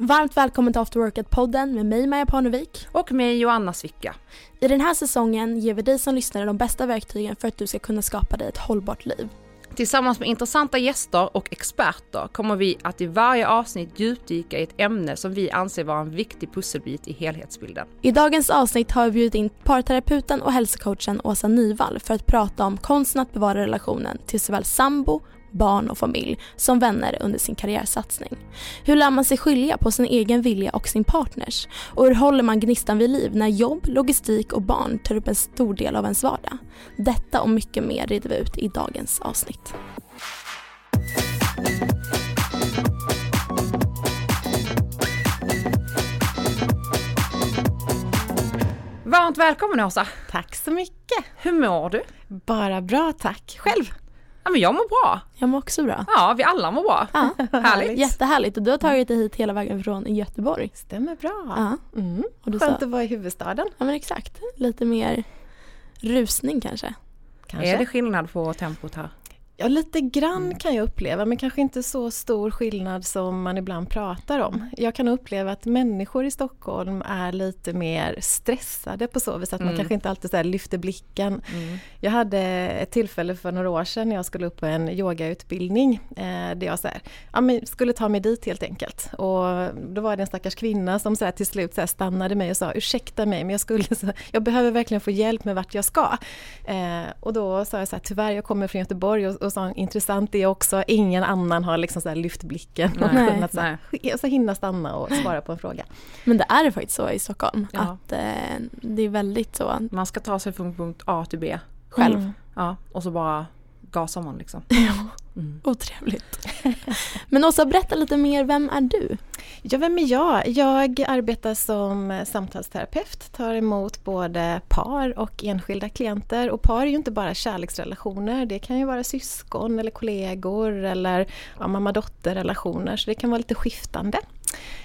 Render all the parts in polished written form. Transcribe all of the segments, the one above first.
Varmt välkommen till After Workup-podden med mig Maria Panovik och mig Joanna Svicka. I den här säsongen ger vi dig som lyssnare de bästa verktygen för att du ska kunna skapa dig ett hållbart liv. Tillsammans med intressanta gäster och experter kommer vi att i varje avsnitt djupdyka i ett ämne som vi anser vara en viktig pusselbit i helhetsbilden. I dagens avsnitt har vi bjudit in parterapeuten och hälsocoachen Åsa Nyvall för att prata om konsten att bevara relationen till såväl sambo, barn och familj som vänner under sin karriärsatsning. Hur lär man sig skilja på sin egen vilja och sin partners? Och hur håller man gnistan vid liv när jobb, logistik och barn tar upp en stor del av ens vardag? Detta och mycket mer reder vi ut i dagens avsnitt. Varmt välkommen Åsa! Tack så mycket! Hur mår du? Bara bra tack! Själv? Ja, men jag mår bra. Jag mår också bra. Ja, vi alla mår bra. Ja. Härligt. Jättehärligt. Och du har tagit dig hit hela vägen från Göteborg. Stämmer bra. Ja. Mm. Och du skönt att vara i huvudstaden. Ja, men exakt. Lite mer rusning kanske. Är det skillnad på tempot här? Ja, lite grann kan jag uppleva, men kanske inte så stor skillnad som man ibland pratar om. Jag kan uppleva att människor i Stockholm är lite mer stressade på så vis att man kanske inte alltid så här lyfter blicken. Mm. Jag hade ett tillfälle för några år sedan när jag skulle upp på en yogautbildning där jag så här, men skulle ta mig dit helt enkelt. Och då var det en stackars kvinna som så här, till slut så här, stannade mig och sa ursäkta mig, men jag behöver verkligen få hjälp med vart jag ska. Och då sa jag så här, tyvärr jag kommer från Göteborg och så intressant är också, ingen annan har liksom så här lyft blicken och kunnat så hinna stanna och svara på en fråga. Men det är det faktiskt så i Stockholm att det är väldigt så. Man ska ta sig från punkt A till B själv. Mm. Ja, och så bara gasar man liksom. Otrevligt. Men Åsa, berätta lite mer, vem är du? Ja, vem är jag? Jag arbetar som samtalsterapeut, tar emot både par och enskilda klienter. Och par är ju inte bara kärleksrelationer, det kan ju vara syskon eller kollegor eller mamma-dotter-relationer, så det kan vara lite skiftande.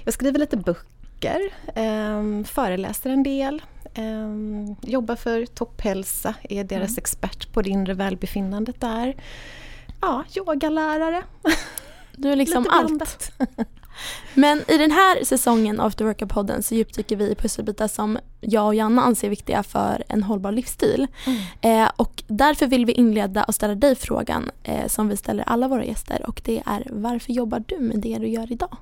Jag skriver lite böcker, föreläser en del. Jobbar för Topphälsa, är deras expert på det inre välbefinnandet där. Ja, yogalärare. Du är liksom allt. Men i den här säsongen av The Workup-podden så djupdyker vi i pusselbitar som jag och Janna anser viktiga för en hållbar livsstil. Mm. Och därför vill vi inleda och ställa dig frågan som vi ställer alla våra gäster. Och det är, varför jobbar du med det du gör idag?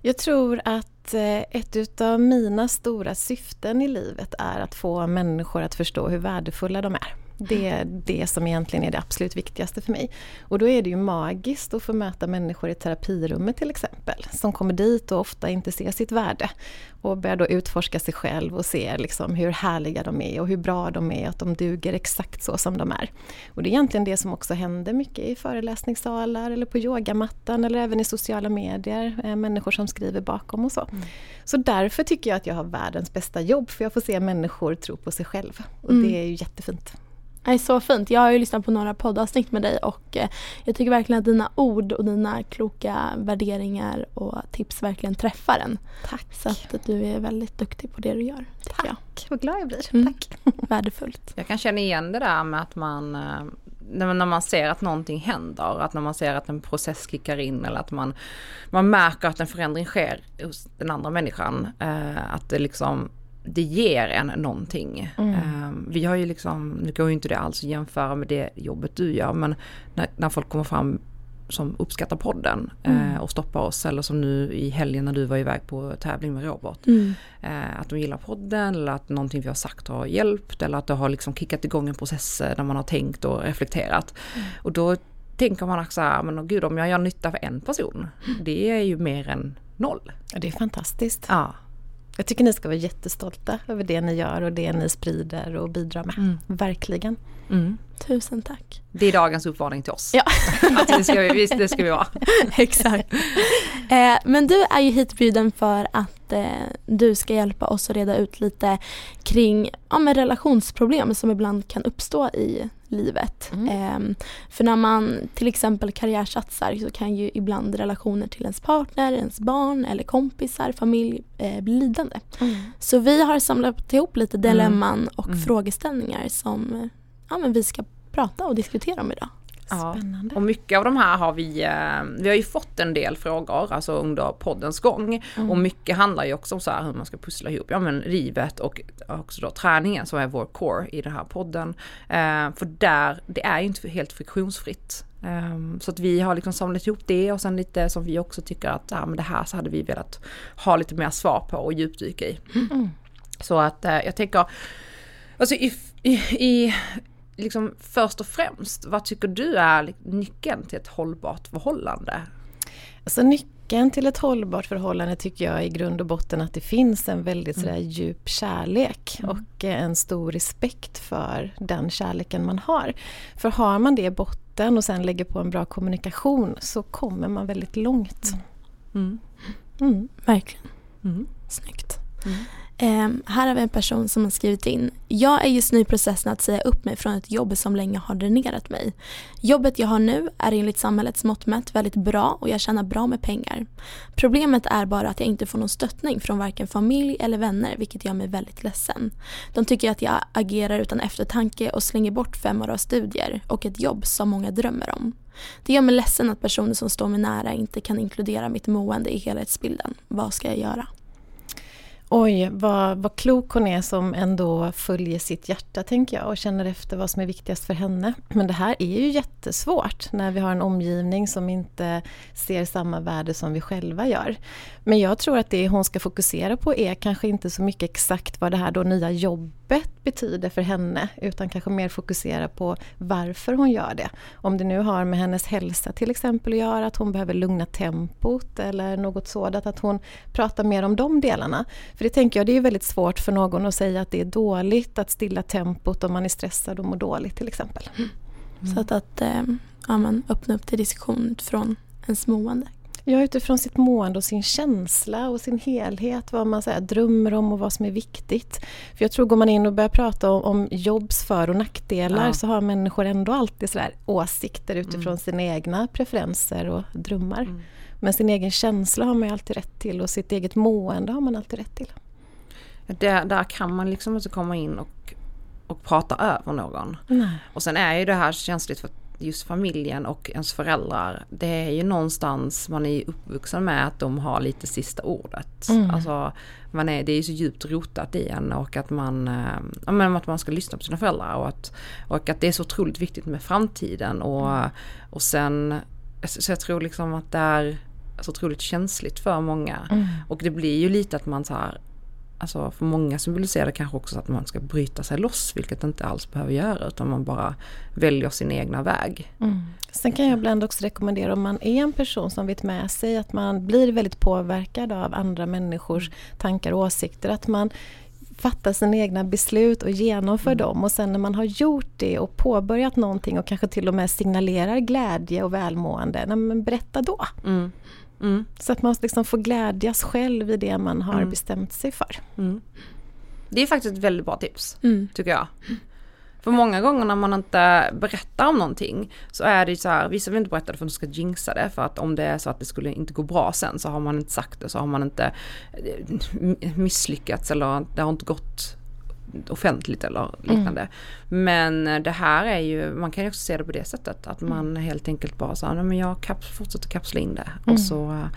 Jag tror att ett av mina stora syften i livet är att få människor att förstå hur värdefulla de är. Det är det som egentligen är det absolut viktigaste för mig. Och då är det ju magiskt att få möta människor i terapirummet till exempel. Som kommer dit och ofta inte ser sitt värde. Och börjar då utforska sig själv och se liksom hur härliga de är och hur bra de är. Att de duger exakt så som de är. Och det är egentligen det som också händer mycket i föreläsningssalar eller på yogamattan. Eller även i sociala medier. Människor som skriver bakom och så. Mm. Så därför tycker jag att jag har världens bästa jobb. För jag får se människor tro på sig själv. Och det är ju jättefint. Nej, så fint. Jag har ju lyssnat på några poddavsnitt med dig och jag tycker verkligen att dina ord och dina kloka värderingar och tips verkligen träffar en. Tack. Så att du är väldigt duktig på det du gör. Tack. Vad glad jag blir. Tack. Värdefullt. Jag kan känna igen det där med att man... När man ser att någonting händer, att när man ser att en process kickar in eller att man märker att en förändring sker hos den andra människan, att det liksom... Det ger en någonting. Vi har ju liksom, nu går ju inte det alls att jämföra med det jobbet du gör, men när folk kommer fram som uppskattar podden och stoppar oss, eller som nu i helgen när du var iväg på tävling med Robert, att de gillar podden eller att någonting vi har sagt har hjälpt eller att det har liksom kickat igång en process där man har tänkt och reflekterat. Och då tänker man också, men gud, om jag gör nytta för en person, det är ju mer än noll. Ja, det är fantastiskt. Ja. Jag tycker ni ska vara jättestolta över det ni gör och det ni sprider och bidrar med. Verkligen. Tusen tack. Det är dagens uppmaning till oss. Ja. Alltså, det ska vi vara. Exakt. Men du är ju hitbjuden för att du ska hjälpa oss att reda ut lite kring relationsproblem som ibland kan uppstå i livet. För när man till exempel karriärsatsar så kan ju ibland relationer till ens partner, ens barn eller kompisar, familj bli lidande. Så vi har samlat ihop lite dilemman och frågeställningar som vi ska prata och diskutera om idag. Spännande. Och mycket av de här har vi har ju fått en del frågor alltså under poddens gång. Mm. Och mycket handlar ju också om så här hur man ska pussla ihop livet och också då träningen som är vår core i den här podden. För där, det är ju inte helt friktionsfritt. Så att vi har liksom samlat ihop det och sen lite som vi också tycker att men det här så hade vi velat ha lite mer svar på och djupdyka i. Mm. Så att jag tänker alltså i liksom först och främst, vad tycker du är nyckeln till ett hållbart förhållande? Alltså nyckeln till ett hållbart förhållande tycker jag i grund och botten att det finns en väldigt sådär djup kärlek och en stor respekt för den kärleken man har. För har man det i botten och sen lägger på en bra kommunikation så kommer man väldigt långt. Mm. Mm. Mm. Verkligen. Mm. Snyggt. Mm. Här har vi en person som har skrivit in. Jag är just nu i processen att säga upp mig från ett jobb som länge har dränerat mig. Jobbet jag har nu är enligt samhällets mått mätt väldigt bra och jag tjänar bra med pengar. Problemet är bara att jag inte får någon stöttning från varken familj eller vänner, vilket gör mig väldigt ledsen. De tycker att jag agerar utan eftertanke och slänger bort 5 år av studier och ett jobb som många drömmer om. Det gör mig ledsen att personer som står mig nära inte kan inkludera mitt mående i helhetsbilden. Vad ska jag göra? Oj, vad klok hon är som ändå följer sitt hjärta, tänker jag, och känner efter vad som är viktigast för henne. Men det här är ju jättesvårt när vi har en omgivning som inte ser samma värde som vi själva gör. Men jag tror att det hon ska fokusera på är kanske inte så mycket exakt vad det här då nya jobbet betyder för henne, utan kanske mer fokusera på varför hon gör det. Om det nu har med hennes hälsa till exempel att göra, att hon behöver lugna tempot eller något sådant, att hon pratar mer om de delarna. För det tänker jag, det är väldigt svårt för någon att säga att det är dåligt att stilla tempot om man är stressad och mår dåligt till exempel. Mm. Så att man öppnar upp till diskussion utifrån ens mående. Ja, utifrån sitt mående och sin känsla och sin helhet, vad man säger, drömmer om och vad som är viktigt. För jag tror går man in och börjar prata om jobbs för- och nackdelar så har människor ändå alltid sådär åsikter utifrån sina egna preferenser och drömmar. Mm. Men sin egen känsla har man ju alltid rätt till och sitt eget mående har man alltid rätt till. Där kan man liksom inte komma in och prata över någon. Nej. Och sen är ju det här känsligt för just familjen och ens föräldrar. Det är ju någonstans man är uppvuxen med att de har lite sista ordet. Mm. Alltså, det är ju så djupt rotat i en och att man ska lyssna på sina föräldrar och att det är så otroligt viktigt med framtiden och sen så jag tror liksom att det är så otroligt känsligt för många. Mm. Och det blir ju lite att man så här, alltså för många symboliserar det kanske också att man ska bryta sig loss, vilket inte alls behöver göra, utan man bara väljer sin egna väg. Mm. Sen kan jag ibland också rekommendera, om man är en person som vet med sig att man blir väldigt påverkad av andra människors tankar och åsikter, att man fatta sina egna beslut och genomför dem. Och sen när man har gjort det och påbörjat någonting och kanske till och med signalerar glädje och välmående, men berätta då. Mm. Mm. Så att man liksom får glädjas själv i det man har bestämt sig för. Mm. Det är faktiskt ett väldigt bra tips, tycker jag. För många gånger när man inte berättar om någonting så är det så här, vissa vill inte berätta det för att de ska jinxa det, för att om det är så att det skulle inte gå bra sen så har man inte sagt det, så har man inte misslyckats eller det har inte gått offentligt eller liknande. Mm. Men det här är ju, man kan ju också se det på det sättet att man helt enkelt bara så här, men jag fortsätter kapsla in det och så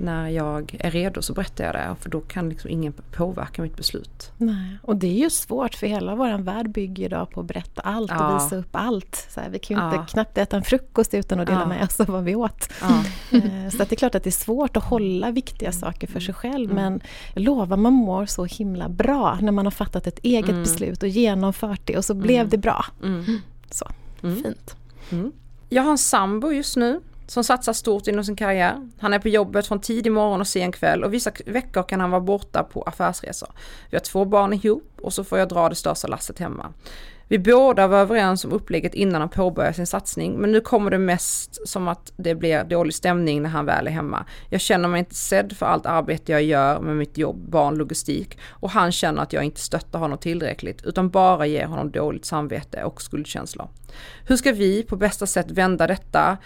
när jag är redo så berättar jag det, för då kan liksom ingen påverka mitt beslut. Nej. Och det är ju svårt för hela vår värld bygger idag på att berätta allt och visa upp allt. Så här, vi kan ju inte knappt äta en frukost utan att dela med oss av vad vi åt. Så att det är klart att det är svårt att hålla viktiga saker för sig själv, men jag lovar, man mår så himla bra när man har fattat ett eget beslut och genomfört det och så blev det bra. Mm. Så, fint. Mm. Jag har en sambo just nu som satsar stort inom sin karriär. Han är på jobbet från tidig morgon och sen kväll och vissa veckor kan han vara borta på affärsresor. Vi har 2 barn ihop och så får jag dra det största lasset hemma. Vi båda var överens om upplägget innan han påbörjade sin satsning, men nu kommer det mest som att det blir dålig stämning när han väl är hemma. Jag känner mig inte sedd för allt arbete jag gör med mitt jobb, barn, logistik, och han känner att jag inte stöttar honom tillräckligt utan bara ger honom dåligt samvete och skuldkänslor. Hur ska vi på bästa sätt vända detta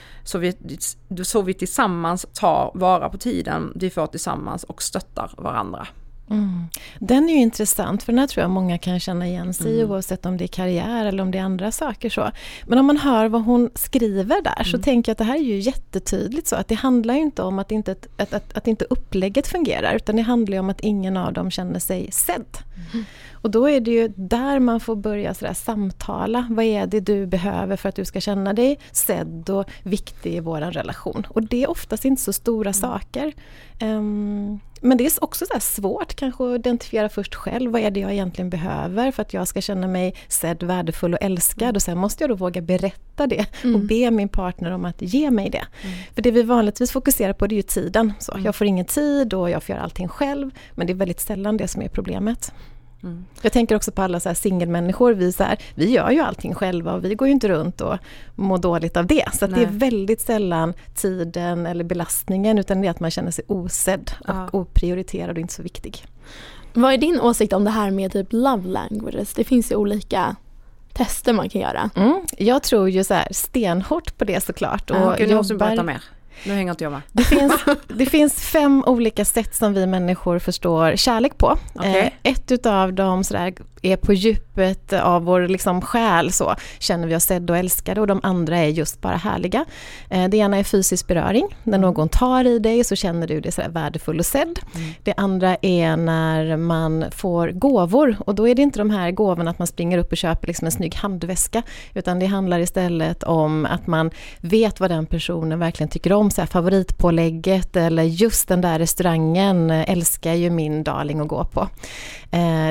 så vi tillsammans tar vara på tiden vi får tillsammans och stöttar varandra? Mm. Den är ju intressant, för den här tror jag många kan känna igen sig oavsett om det är karriär eller om det är andra saker så. Men om man hör vad hon skriver där så tänker jag att det här är ju jättetydligt så, att det handlar ju inte om att inte upplägget fungerar, utan det handlar ju om att ingen av dem känner sig sedd. Mm. Och då är det ju där man får börja sådär samtala. Vad är det du behöver för att du ska känna dig sedd och viktig i vår relation? Och det är oftast inte så stora saker. Men det är också sådär svårt kanske att identifiera först själv. Vad är det jag egentligen behöver för att jag ska känna mig sedd, värdefull och älskad? Och sen måste jag då våga berätta det och be min partner om att ge mig det. Mm. För det vi vanligtvis fokuserar på, det är ju tiden. Så jag får ingen tid och jag får göra allting själv. Men det är väldigt sällan det som är problemet. Mm. Jag tänker också på alla så här singelmänniskor, vi gör ju allting själva och vi går ju inte runt och mår dåligt av det, så att det är väldigt sällan tiden eller belastningen, utan det är att man känner sig osedd och oprioriterad och inte så viktig. Vad är din åsikt om det här med typ love languages? Det finns ju olika tester man kan göra. Jag tror ju så här stenhårt på det såklart, och jag måste berätta mer. Nu hänger inte jag med. Det finns 5 olika sätt som vi människor förstår kärlek på. Okay. Ett utav dem sådär, är på djupet av vår liksom själ, så känner vi oss sedda och älskade, och de andra är just bara härliga. Det ena är fysisk beröring. När någon tar i dig så känner du dig sådär värdefull och sedd. Det andra är när man får gåvor, och då är det inte de här gåvorna att man springer upp och köper liksom en snygg handväska, utan det handlar istället om att man vet vad den personen verkligen tycker om, så här favoritpålägget eller just den där restaurangen älskar ju min darling att gå på.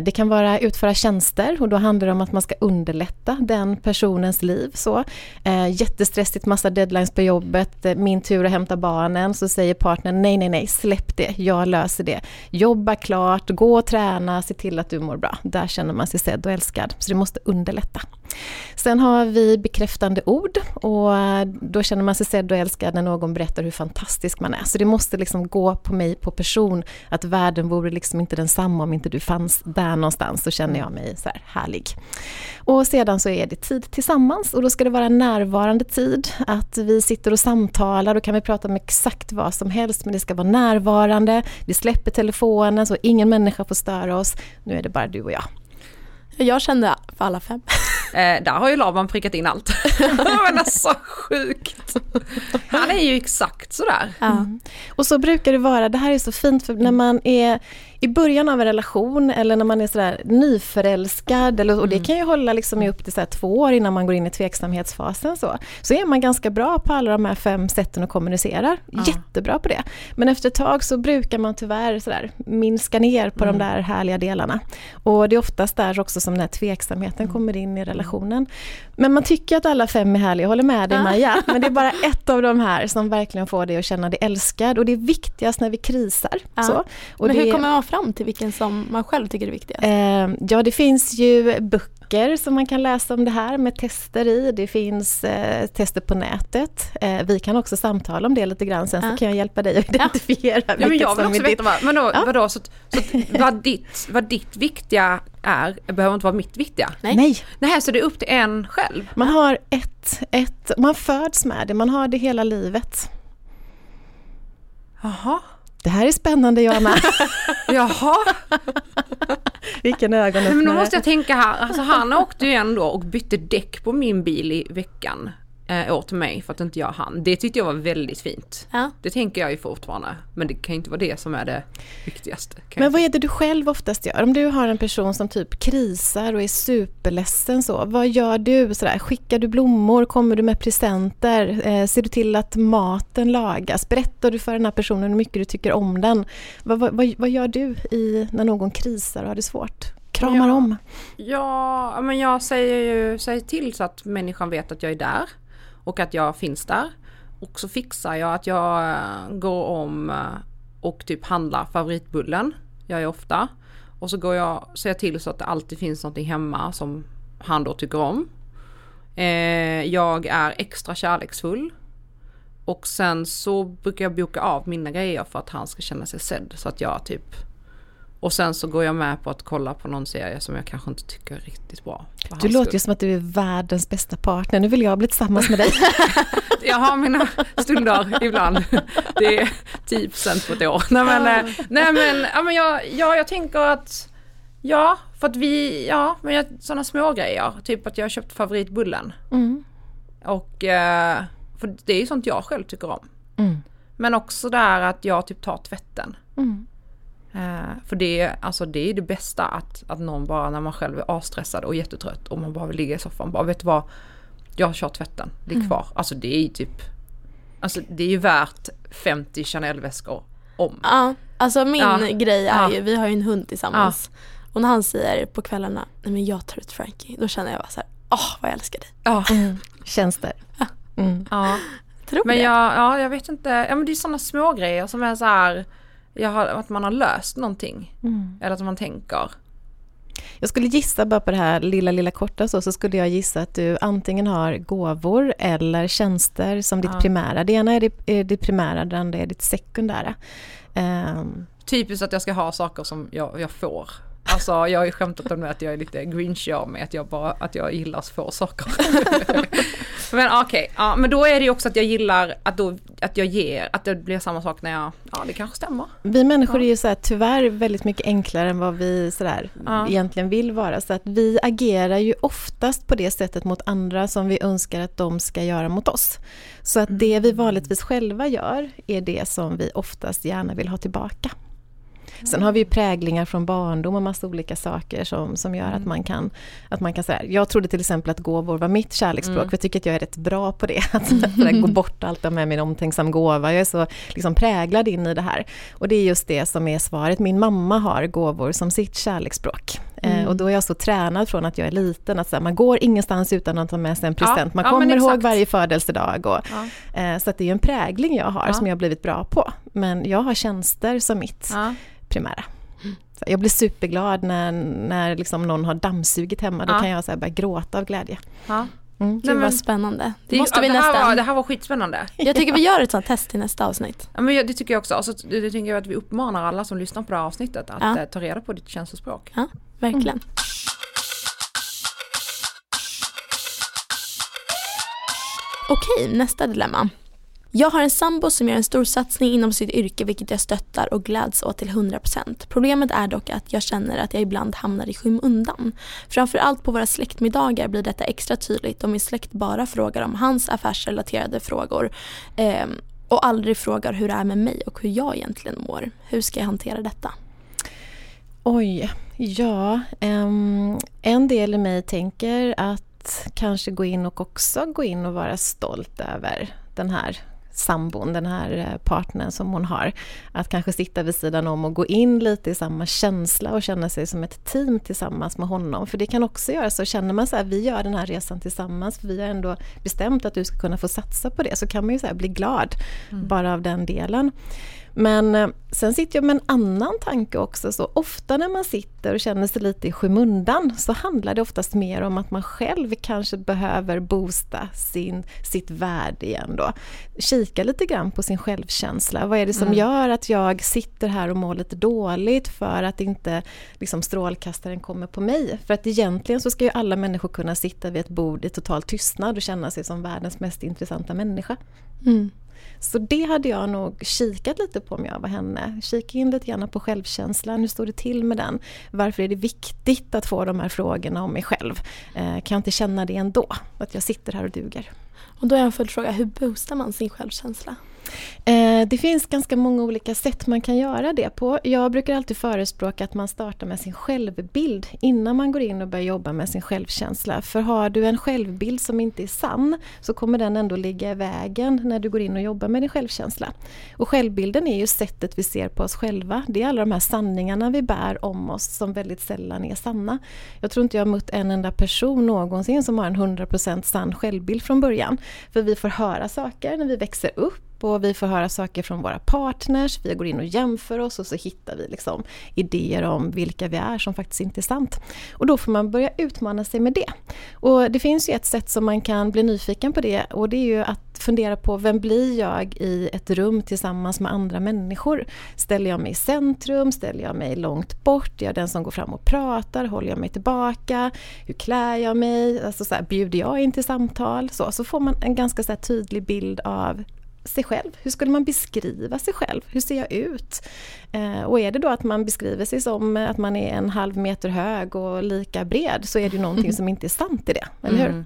Det kan vara utföra tjänster, och då handlar det om att man ska underlätta den personens liv. Så. Jättestressigt, massa deadlines på jobbet, min tur att hämta barnen, så säger partnern nej, släpp det, jag löser det. Jobba klart, gå och träna, se till att du mår bra. Där känner man sig sedd och älskad, så det måste underlätta. Sen har vi bekräftande ord, och då känner man sig sedd och älskad när någon berättar hur fantastisk man är. Så det måste liksom gå på mig, på person, att världen vore liksom inte densamma om inte du fanns där någonstans, så känner jag mig så här härlig. Och sedan så är det tid tillsammans, och då ska det vara närvarande tid, att vi sitter och samtalar, och kan vi prata om exakt vad som helst, men det ska vara närvarande, vi släpper telefonen så ingen människa får störa oss, nu är det bara du och jag. Jag kände för alla 5. Där har ju Laban prickat in allt. Men alltså sjukt. Han är ju exakt sådär. Mm. Och så brukar det vara, det här är så fint, för när man är i början av en relation eller när man är sådär nyförälskad, eller, och det kan ju hålla liksom upp till såhär 2 år innan man går in i tveksamhetsfasen, så är man ganska bra på alla de här 5 sätten att kommunicera. Jättebra på det. Men efter ett tag så brukar man tyvärr sådär minska ner på de där härliga delarna. Och det är oftast där också som den här tveksamheten kommer in i relationen. Men man tycker att alla 5 är härliga. Jag håller med dig, Maja. Men det är bara ett av de här som verkligen får dig att känna dig älskad. Och det är viktigast när vi krisar. Så. Och men hur kommer man fram till vilken som man själv tycker är viktigast? Ja, det finns ju böcker som man kan läsa om det här med tester i. Det finns tester på nätet. Vi kan också samtala om det lite grann sen, så kan jag hjälpa dig att identifiera vilket men jag vill som också är ditt. Men då, vadå, så vad ditt viktiga är behöver inte vara mitt viktiga. Nej, så det är upp till en själv. Man har ett man föds med det, man har det hela livet. Jaha. Det här är spännande, Joanna. Jaha. Vilken ögonöppnare. Men då måste jag tänka här. Alltså, han åkte ju ändå och bytte däck på min bil i veckan åt mig för att inte jag hann. Det tyckte jag var väldigt fint. Ja. Det tänker jag ju fortfarande. Men det kan ju inte vara det som är det viktigaste. Men vad är det du själv oftast gör? Om du har en person som typ krisar och är superledsen, så, vad gör du? Sådär? Skickar du blommor? Kommer du med presenter? Ser du till att maten lagas? Berättar du för den här personen hur mycket du tycker om den? Vad gör du när någon krisar och har det svårt? Kramar om? Ja, men jag säger till så att människan vet att jag är där. Och att jag finns där. Och så fixar jag att jag går om och typ handlar favoritbullen. Jag är ofta. Och så ser jag till så att det alltid finns någonting hemma som han då tycker om. Jag är extra kärleksfull. Och sen så brukar jag boka av mina grejer för att han ska känna sig sedd. Så att jag typ Och sen så går jag med på att kolla på någon serie som jag kanske inte tycker är riktigt bra. Du låter ju som att du är världens bästa partner. Nu vill jag bli tillsammans med dig. Jag har mina stunder ibland. Det är 10% på ett år. Jag tänker att... Ja, för att vi... Ja, men jag, sådana små grejer. Typ att jag har köpt favoritbullen. Mm. Och... För det är ju sånt jag själv tycker om. Mm. Men också där att jag typ tar tvätten. Mm. För det är det bästa att någon bara när man själv är avstressad och jättetrött och man bara vill ligga i soffan bara vet vad, jag kör tvätten, det är kvar. Alltså det är ju typ det är ju värt 50 Chanel-väskor om. Ja, alltså min grej är ju, vi har ju en hund tillsammans och när han säger på kvällarna, nej men jag tar ut Frankie, då känner jag bara så här, vad jag älskar dig. Ja, känns det. Mm. Ja. Men jag vet inte, men det är sådana små grejer som är så här. Att man har löst någonting eller att man tänker. Jag skulle gissa bara på det här lilla korta så skulle jag gissa att du antingen har gåvor eller tjänster som ditt primära. Det ena är ditt primära, det andra är ditt sekundära. Typiskt att jag ska ha saker som jag får. Alltså jag har ju skämtat om det att jag är lite grinchy av mig, att jag gillar att få saker. Men okej, ja, men då är det ju också att jag gillar att jag ger, att det blir samma sak när jag, det kanske stämmer. Vi människor är ju så här, tyvärr väldigt mycket enklare än vad vi så där, egentligen vill vara. Så att vi agerar ju oftast på det sättet mot andra som vi önskar att de ska göra mot oss. Så att det vi vanligtvis själva gör är det som vi oftast gärna vill ha tillbaka. Sen har vi ju präglingar från barndom och massa olika saker som gör att man kan säga. Jag trodde till exempel att gåvor var mitt kärleksspråk. För jag tycker att jag är rätt bra på det. Att gå bort allt med min omtänksam gåva. Jag är så liksom präglad in i det här. Och det är just det som är svaret. Min mamma har gåvor som sitt kärleksspråk. Och då är jag så tränad från att jag är liten. Att så här, man går ingenstans utan att ta med sig en present. Man kommer ihåg varje födelsedag. Så att det är ju en prägling jag har som jag har blivit bra på. Men jag har tjänster som mitt primära. Så jag blir superglad när liksom någon har dammsugit hemma. Då kan jag så här bara gråta av glädje. Ja. Mm. Det var spännande. Det här var skitspännande. Jag tycker vi gör ett sånt test i nästa avsnitt. Ja, men det tycker jag också. Alltså, det tycker jag att vi uppmanar alla som lyssnar på det här avsnittet att ta reda på ditt känslospråk. Ja, verkligen. Mm. Okej, nästa dilemma. Jag har en sambo som gör en stor satsning inom sitt yrke vilket jag stöttar och gläds åt till 100%. Problemet är dock att jag känner att jag ibland hamnar i skymundan. Framförallt på våra släktmiddagar blir detta extra tydligt om min släkt bara frågar om hans affärsrelaterade frågor och aldrig frågar hur det är med mig och hur jag egentligen mår. Hur ska jag hantera detta? Oj, en del i mig tänker att kanske gå in och vara stolt över den här sambon, den här partnern som hon har. Att kanske sitta vid sidan om och gå in lite i samma känsla och känna sig som ett team tillsammans med honom. För det kan också göra så. Känner man så här, vi gör den här resan tillsammans för vi har ändå bestämt att du ska kunna få satsa på det. Så kan man ju så här bli glad bara av den delen. Men sen sitter jag med en annan tanke också. Så ofta när man sitter och känner sig lite i skymundan så handlar det oftast mer om att man själv kanske behöver boosta sitt värde igen då. Kika lite grann på sin självkänsla. Vad är det som gör att jag sitter här och mår lite dåligt för att inte liksom, strålkastaren kommer på mig? För att egentligen så ska ju alla människor kunna sitta vid ett bord i total tystnad och känna sig som världens mest intressanta människa. Mm. Så det hade jag nog kikat lite på om jag var henne. Kika in lite grann på självkänslan. Hur står det till med den? Varför är det viktigt att få de här frågorna om mig själv? Kan jag inte känna det ändå? Att jag sitter här och duger. Och då är en följdfråga. Hur boostar man sin självkänsla? Det finns ganska många olika sätt man kan göra det på. Jag brukar alltid förespråka att man startar med sin självbild innan man går in och börjar jobba med sin självkänsla. För har du en självbild som inte är sann så kommer den ändå ligga i vägen när du går in och jobbar med din självkänsla. Och självbilden är ju sättet vi ser på oss själva. Det är alla de här sanningarna vi bär om oss som väldigt sällan är sanna. Jag tror inte jag har mött en enda person någonsin som har en 100% sann självbild från början. För vi får höra saker när vi växer upp. och vi får höra saker från våra partners. Vi går in och jämför oss och så hittar vi liksom idéer om vilka vi är som faktiskt inte är sant. Och då får man börja utmana sig med det. Och det finns ju ett sätt som man kan bli nyfiken på det, och det är ju att fundera på vem blir jag i ett rum tillsammans med andra människor. Ställer jag mig i centrum? Ställer jag mig långt bort? Är jag den som går fram och pratar? Håller jag mig tillbaka? Hur klär jag mig? Alltså så här, bjuder jag in till samtal? Så får man en ganska så här tydlig bild av sig själv. Hur skulle man beskriva sig själv? Hur ser jag ut? Och är det då att man beskriver sig som att man är 1,5 meter hög och lika bred, så är det ju någonting som inte är sant i det. Eller hur? Mm.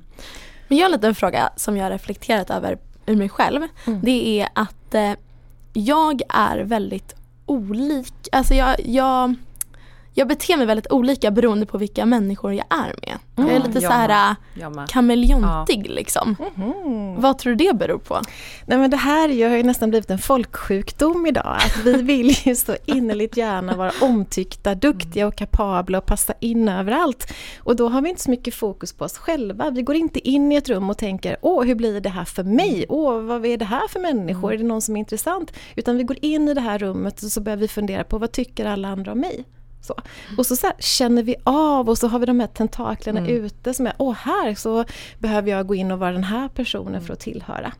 Men jag har en liten fråga som jag har reflekterat över ur mig själv. Mm. Det är att jag är väldigt olik. Alltså jag beter mig väldigt olika beroende på vilka människor jag är med. Mm. Jag är lite såhär kameleontig liksom. Mm. Vad tror du det beror på? Nej, men det här har ju nästan blivit en folksjukdom idag. Att vi vill ju så innerligt gärna vara omtyckta, duktiga och kapabla och passa in överallt. Och då har vi inte så mycket fokus på oss själva. Vi går inte in i ett rum och tänker, hur blir det här för mig? Vad är det här för människor? Är det någon som är intressant? Utan vi går in i det här rummet och så börjar vi fundera på, vad tycker alla andra om mig? Så. Och så här, känner vi av, och så har vi de här tentaklerna ute som är, här så behöver jag gå in och vara den här personen för att tillhöra.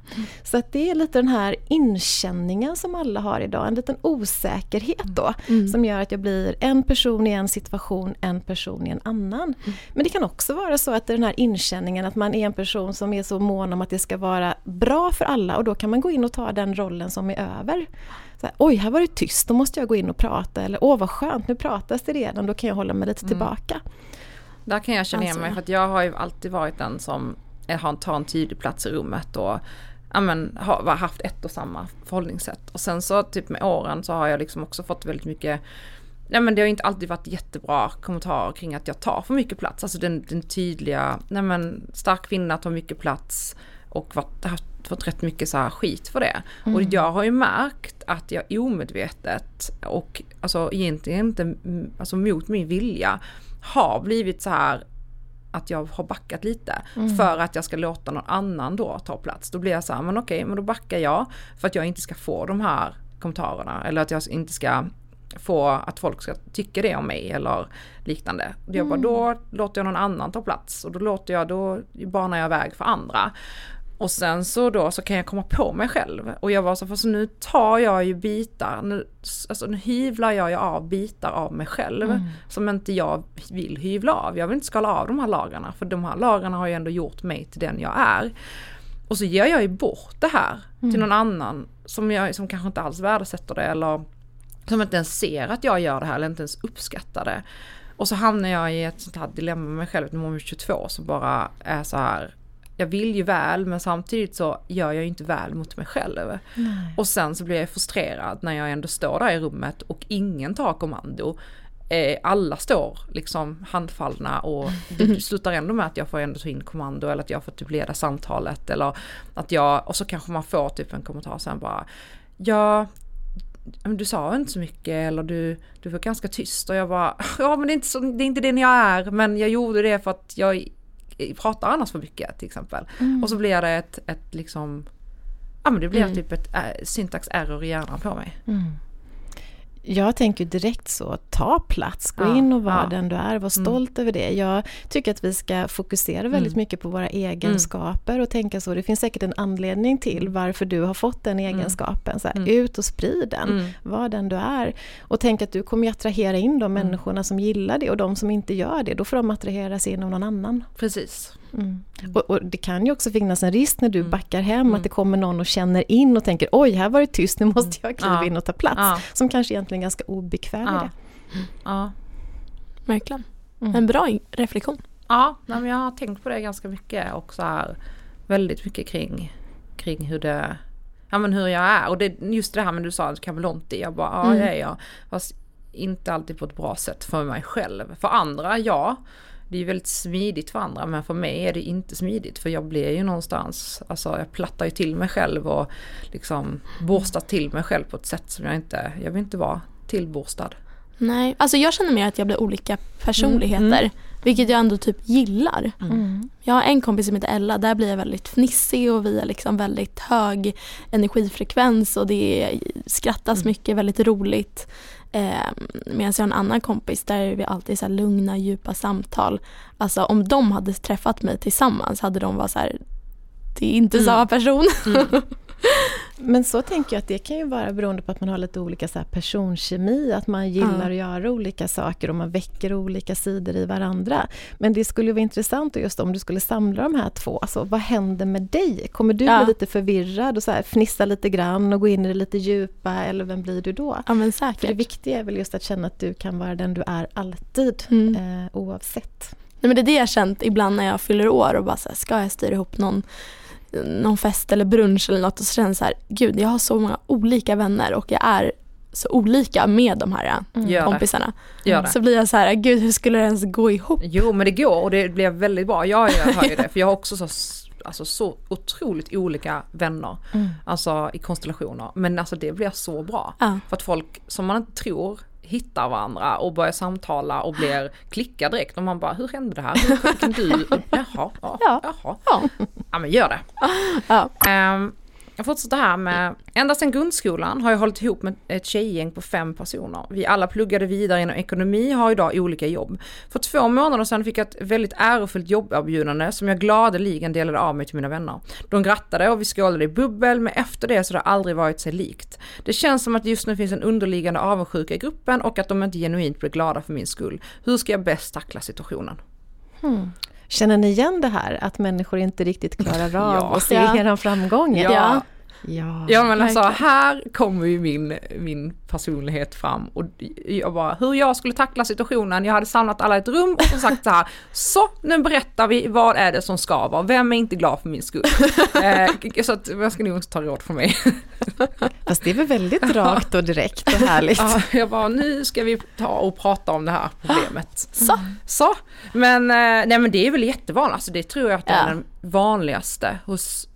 Så att det är lite den här inkänningen som alla har idag, en liten osäkerhet då, som gör att jag blir en person i en situation, en person i en annan. Men det kan också vara så att det är den här inkänningen att man är en person som är så mån om att det ska vara bra för alla, och då kan man gå in och ta den rollen som är över. Oj, här var det tyst, då måste jag gå in och prata. Eller, vad skönt, nu pratas det redan, då kan jag hålla mig lite tillbaka. Där kan jag känna igen mig, för att jag har ju alltid varit den som tar en tydlig plats i rummet och har haft ett och samma förhållningssätt. Och sen så typ med åren så har jag liksom också fått väldigt mycket, det har inte alltid varit jättebra kommentarer kring att jag tar för mycket plats. Alltså den tydliga, stark kvinna tar mycket plats och fått rätt mycket så här skit för det. Mm. Och jag har ju märkt att jag omedvetet och egentligen inte mot min vilja har blivit så här att jag har backat lite för att jag ska låta någon annan då ta plats. Då blir jag så här, men då backar jag för att jag inte ska få de här kommentarerna, eller att jag inte ska få att folk ska tycka det om mig eller liknande. Jag bara, då låter jag någon annan ta plats, och då banar jag väg för andra. Och sen så kan jag komma på mig själv. Och jag var så nu tar jag ju bitar. Nu hyvlar jag ju av bitar av mig själv som inte jag vill hyvla av. Jag vill inte skala av de här lagarna, för de här lagarna har ju ändå gjort mig till den jag är. Och så ger jag ju bort det här till någon annan som kanske inte alls värdesätter det, eller som inte ens ser att jag gör det här eller inte ens uppskattar det. Och så hamnar jag i ett sånt här dilemma med mig själv när jag är 22, som bara är så här, jag vill ju väl, men samtidigt så gör jag ju inte väl mot mig själv. Nej. Och sen så blir jag frustrerad när jag ändå står där i rummet och ingen tar kommando. Alla står liksom handfallna, och det slutar ändå med att jag får ändå ta in kommando, eller att jag får typ leda samtalet, eller att och så kanske man får typ en kommentar sen bara, du sa inte så mycket, eller du var ganska tyst. Och jag bara, men det är inte den jag är, men jag gjorde det för att jag pratar annars för mycket till exempel. Och så blir det ett liksom, det blir typ ett syntax error i hjärnan på mig. Jag tänker direkt så, ta plats, gå in och vara den du är, var stolt över det. Jag tycker att vi ska fokusera väldigt mycket på våra egenskaper och tänka så. Det finns säkert en anledning till varför du har fått den egenskapen. Så här, ut och sprid den, var den du är. Och tänk att du kommer att attrahera in de människorna som gillar det, och de som inte gör det, då får de attraheras in av någon annan. Precis. Och det kan ju också finnas en risk när du backar hem att det kommer någon och känner in och tänker, här var det tyst, nu måste jag kliva in och ta plats, som kanske egentligen är ganska obekväm i det. Verkligen. En bra reflektion. Men jag har tänkt på det ganska mycket, och så här väldigt mycket kring hur det, hur jag är, och det just det här, men du sa att kameleontig, jag bara det är jag, fast inte alltid på ett bra sätt för mig själv. För andra, det är väldigt smidigt för andra, men för mig är det inte smidigt, för jag blir ju någonstans, jag plattar ju till mig själv och liksom borstar till mig själv på ett sätt som jag vill inte vara tillborstad. Nej, jag känner mer att jag blir olika personligheter Vilket jag ändå typ gillar. Mm. Jag har en kompis som heter Ella. Där blir jag väldigt fnissig och vi är liksom väldigt hög energifrekvens. Och det skrattas mycket, väldigt roligt. Medan jag har en annan kompis där är vi alltid så här lugna, djupa samtal. Alltså om de hade träffat mig tillsammans hade de varit så här, det är inte samma person. Mm. Men så tänker jag att det kan ju vara beroende på att man har lite olika så här personkemi, att man gillar att göra olika saker och man väcker olika sidor i varandra. Men det skulle vara intressant just om du skulle samla de här två. Alltså, vad händer med dig? Kommer du bli lite förvirrad och så här, fnissa lite grann och gå in i det lite djupa, eller vem blir du då? Ja, men säkert. För det viktiga är väl just att känna att du kan vara den du är alltid, oavsett. Nej, men det är det jag har känt ibland när jag fyller år och bara så här, ska jag styra ihop någon fest eller brunch eller något, och så känns så här, gud, jag har så många olika vänner och jag är så olika med de här kompisarna. Gör det. Så blir jag så här, gud, hur skulle det ens gå ihop? Jo, men det går och det blev väldigt bra. Jag hör ju det, för jag har också så otroligt olika vänner alltså i konstellationer, men alltså det blir så bra för att folk som man inte tror hittar varandra och börjar samtala och blir klickad direkt och man bara, hur hände det här? Hur kan du? Ja, men gör det. Ja. Jag fortsätter här med, ända sedan grundskolan har jag hållit ihop med ett tjejgäng på 5 personer. Vi alla pluggade vidare inom ekonomi, har idag olika jobb. För 2 månader sedan fick jag ett väldigt ärofullt jobberbjudande som jag gladeligen delade av mig till mina vänner. De grattade och vi skålade i bubbel, men efter det så har det aldrig varit sig likt. Det känns som att just nu finns en underliggande avundsjuka i gruppen och att de inte genuint blir glada för min skull. Hur ska jag bäst tackla situationen? Känner ni igen det här? Att människor inte riktigt klarar av och ser eran framgång? Ja, men alltså, här kommer ju min personlighet fram. Och jag bara, hur jag skulle tackla situationen. Jag hade samlat alla i ett rum och sagt så här, så nu berättar vi, vad är det som ska vara? Vem är inte glad för min skull? Så att, jag ska nog inte ta råd från mig. Fast det är väl väldigt rakt och direkt och härligt. Ja, jag bara, nu ska vi ta och prata om det här problemet. Så. Men, nej, men det är väl jättevanligt. Alltså, det tror jag att det är den vanligaste hos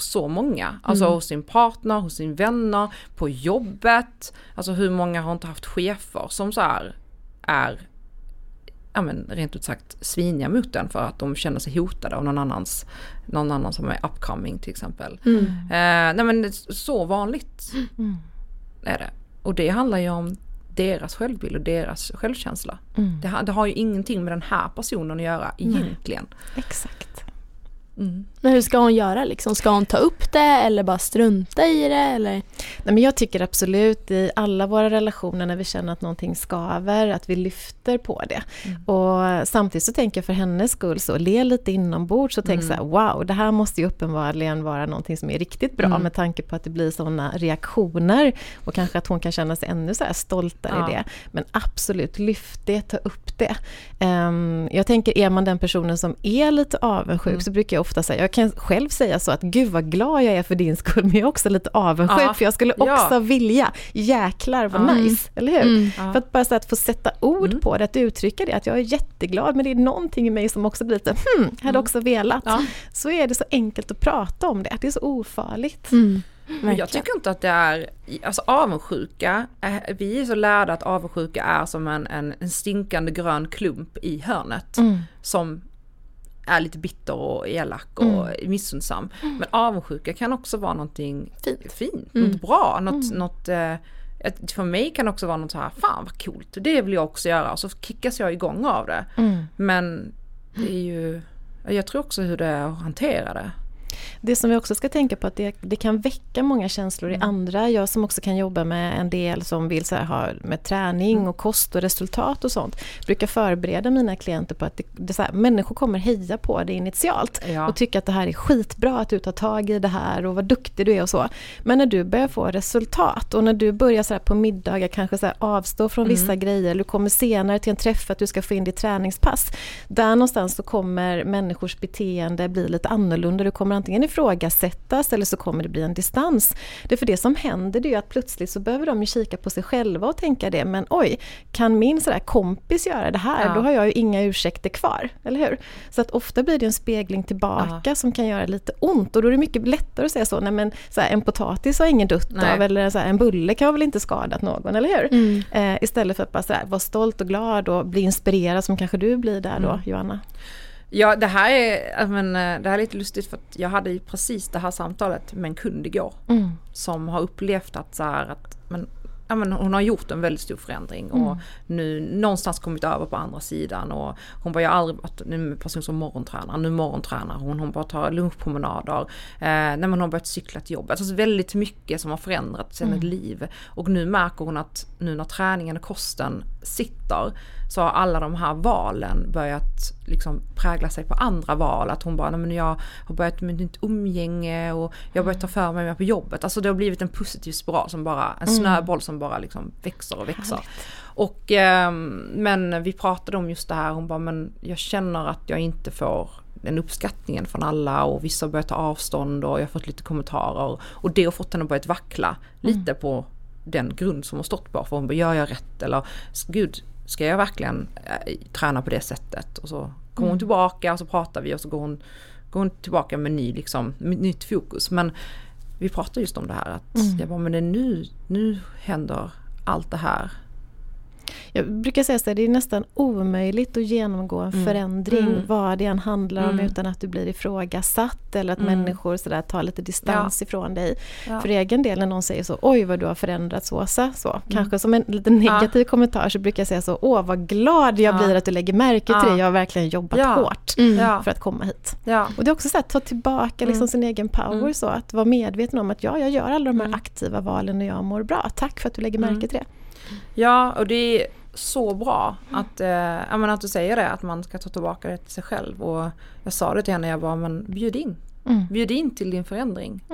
så många, alltså hos sin partner, hos sin vänner, på jobbet. Alltså hur många har inte haft chefer som så här är, ja, men rent ut sagt sviniga mot den för att de känner sig hotade av någon annan som är upcoming till exempel. Nej, men det är så vanligt är det. Och det handlar ju om deras självbild och deras självkänsla. Det har ju ingenting med den här personen att göra egentligen. Exakt. Men hur ska hon göra liksom? Ska hon ta upp det eller bara strunta i det? Eller? Nej, men jag tycker absolut i alla våra relationer när vi känner att någonting skaver, att vi lyfter på det. Och samtidigt så tänker jag för hennes skull, så le lite inombords, så tänk så här, wow, det här måste ju uppenbarligen vara någonting som är riktigt bra med tanke på att det blir sådana reaktioner, och kanske att hon kan känna sig ännu så här stoltare i det. Men absolut, lyft det, ta upp det. Jag tänker, är man den personen som är lite avundsjuk så brukar jag ofta säga, jag kan själv säga så att gud vad glad jag är för din skull, men jag är också lite avundsjuk för jag skulle också vilja, jäklar vad nice, eller hur? För att bara så att få sätta ord på det, att uttrycka det, att jag är jätteglad, men det är någonting i mig som också blir lite, hade också velat. Så är det så enkelt att prata om det, att det är så ofarligt. Men jag tycker inte att det är, alltså avundsjuka, vi är så lärda att avundsjuka är som en stinkande grön klump i hörnet som är lite bitter och elak och missundsam. Men avundsjuka kan också vara någonting fint något bra, något för mig kan också vara något så här, fan vad coolt, det vill jag också göra, och så kickas jag igång av det. Men det är ju, jag tror också hur det är att hantera det. Det som vi också ska tänka på, att det kan väcka många känslor i andra. Jag som också kan jobba med en del som vill så här, ha med träning och kost och resultat och sånt, brukar förbereda mina klienter på att det så här, människor kommer heja på det initialt och tycka att det här är skitbra, att du tar tag i det här och vad duktig du är och så. Men när du börjar få resultat och när du börjar så här, på middagar kanske så här, avstå från vissa grejer, du kommer senare till en träff att du ska få in ditt träningspass, där någonstans så kommer människors beteende bli lite annorlunda, du kommer kommer antingen ifrågasättas eller så kommer det bli en distans. För det som händer det är ju att plötsligt så behöver de ju kika på sig själva och tänka det. Men oj, kan min sådär kompis göra det här? Ja. Då har jag ju inga ursäkter kvar, eller hur? Så att ofta blir det en spegling tillbaka som kan göra lite ont. Och då är det mycket lättare att säga så. Nej, men såhär, en potatis har ingen dött av. Eller såhär, en bulle kan väl inte skadat någon, eller hur? Mm. Istället för att bara sådär, vara stolt och glad och bli inspirerad som kanske du blir där då, Joanna. Ja, det här är lite lustigt för att jag hade ju precis det här samtalet med en kund igår som har upplevt att, så här, att men hon har gjort en väldigt stor förändring och nu någonstans kommit över på andra sidan och hon bara, jag har aldrig varit en person som morgontränar, nu morgontränar hon bara tar lunchpromenader när man har börjat cykla till jobbet. Alltså väldigt mycket som har förändrat sedan ett liv, och nu märker hon att nu när träningen och kosten sitter så har alla de här valen börjat liksom prägla sig på andra val, att hon bara, nej men jag har börjat med mitt umgänge och jag har börjat ta för mig mer på jobbet. Alltså det har blivit en positiv spiral som bara, en snöboll som bara liksom växer och växer. Och, men vi pratade om just det här, hon bara, men jag känner att jag inte får den uppskattningen från alla och vissa har börjat ta avstånd och jag har fått lite kommentarer och det har fått henne att börjat vackla lite på den grund som hon stått på, för hon bara, gör jag rätt eller gud, ska jag verkligen träna på det sättet? Och så kommer hon tillbaka och så pratar vi och så går hon tillbaka med, med nytt fokus. Men vi pratar just om det här att jag bara, men det nu händer allt det här. Jag brukar säga att det är nästan omöjligt att genomgå en förändring vad det än handlar om utan att du blir ifrågasatt eller att människor sådär tar lite distans ifrån dig. Ja. För egen del när någon säger så, oj vad du har förändrats Åsa, så kanske som en lite negativ kommentar, så brukar jag säga så, åh vad glad jag blir att du lägger märke till det, jag har verkligen jobbat hårt för att komma hit. Ja. Och det är också så att ta tillbaka sin egen power, så att vara medveten om att jag gör alla de här aktiva valen och jag mår bra, tack för att du lägger märke till det. Ja, och det är så bra att, att du säger det, att man ska ta tillbaka det till sig själv. Och jag sa det till henne, jag bara, men bjud in. Bjud in till din förändring.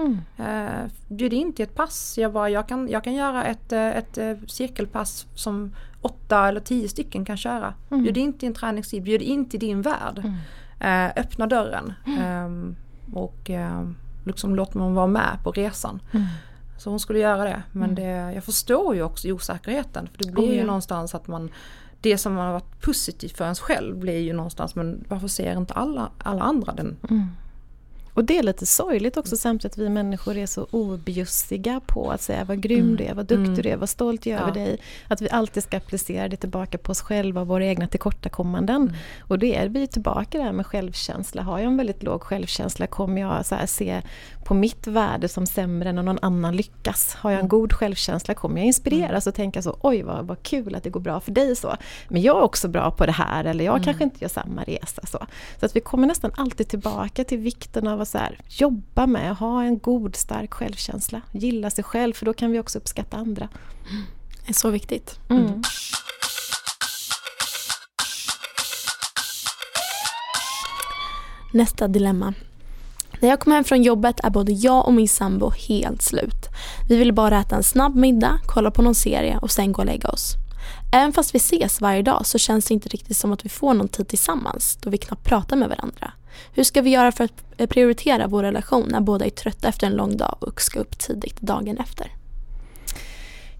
Bjud in till ett pass. Jag kan göra ett cirkelpass som 8 eller 10 stycken kan köra. Bjud in till din träningstid, bjud in till din värld. Öppna dörren och liksom låt man vara med på resan. Så hon skulle göra det. Men jag förstår ju också osäkerheten. För det blir ju någonstans att man... Det som har varit positivt för ens själv blir ju någonstans... Men varför ser inte alla andra den... Och det är lite sorgligt också, samtidigt att vi människor är så objussiga på att säga vad grym du är, vad duktig du är, vad stolt jag är över dig. Att vi alltid ska applicera det tillbaka på oss själva och våra egna tillkortakommanden. Och det är vi tillbaka där med självkänsla. Har jag en väldigt låg självkänsla kommer jag så här se på mitt värde som sämre än någon annan lyckas. Har jag en god självkänsla kommer jag inspireras och tänka så, oj vad kul att det går bra för dig så. Men jag är också bra på det här, eller jag kanske inte gör samma resa så. Så att vi kommer nästan alltid tillbaka till vikten av så här, jobba med, ha en god stark självkänsla, gilla sig själv, för då kan vi också uppskatta andra. Det är så viktigt. Nästa dilemma. När jag kom hem från jobbet är både jag och min sambo helt slut. Vi vill bara äta en snabb middag, kolla på någon serie och sen gå och lägga oss. Även fast vi ses varje dag så känns det inte riktigt som att vi får någon tid tillsammans, då vi knappt pratar med varandra. Hur ska vi göra för att prioritera vår relation när båda är trötta efter en lång dag och ska upp tidigt dagen efter?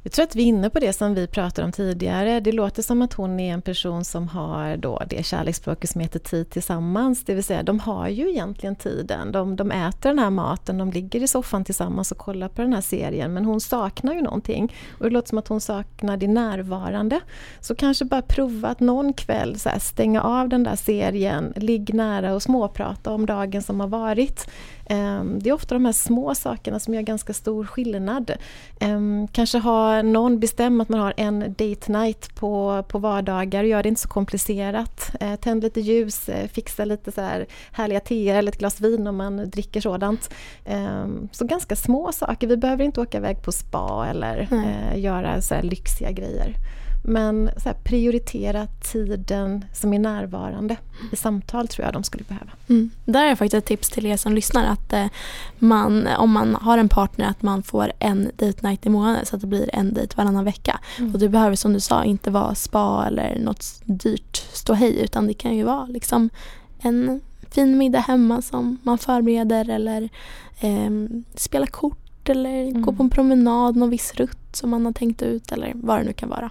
Jag tror att vi är inne på det som vi pratade om tidigare. Det låter som att hon är en person som har då det kärleksspråket som heter tid tillsammans. Det vill säga, de har ju egentligen tiden. De äter den här maten, de ligger i soffan tillsammans och kollar på den här serien. Men hon saknar ju någonting. Och det låter som att hon saknar det närvarande. Så kanske bara prova att någon kväll så här, stänga av den där serien. Ligg nära och småprata om dagen som har varit. Det är ofta de här små sakerna som gör ganska stor skillnad. Kanske har någon bestämt att man har en date night på vardagar och gör det inte så komplicerat. Tänd lite ljus, fixa lite så här härliga teer eller ett glas vin om man dricker sådant. Så ganska små saker. Vi behöver inte åka iväg på spa eller göra så här lyxiga grejer. Men så här, prioritera tiden som är närvarande i samtal, tror jag de skulle behöva. Där är faktiskt ett tips till er som lyssnar, att man, om man har en partner, att man får en date night i månaden, så att det blir en date varannan vecka. Och det behöver, som du sa, inte vara spa eller något dyrt ståhej, utan det kan ju vara liksom en fin middag hemma som man förbereder, eller spela kort, eller gå på en promenad, någon viss rutt som man har tänkt ut, eller vad det nu kan vara.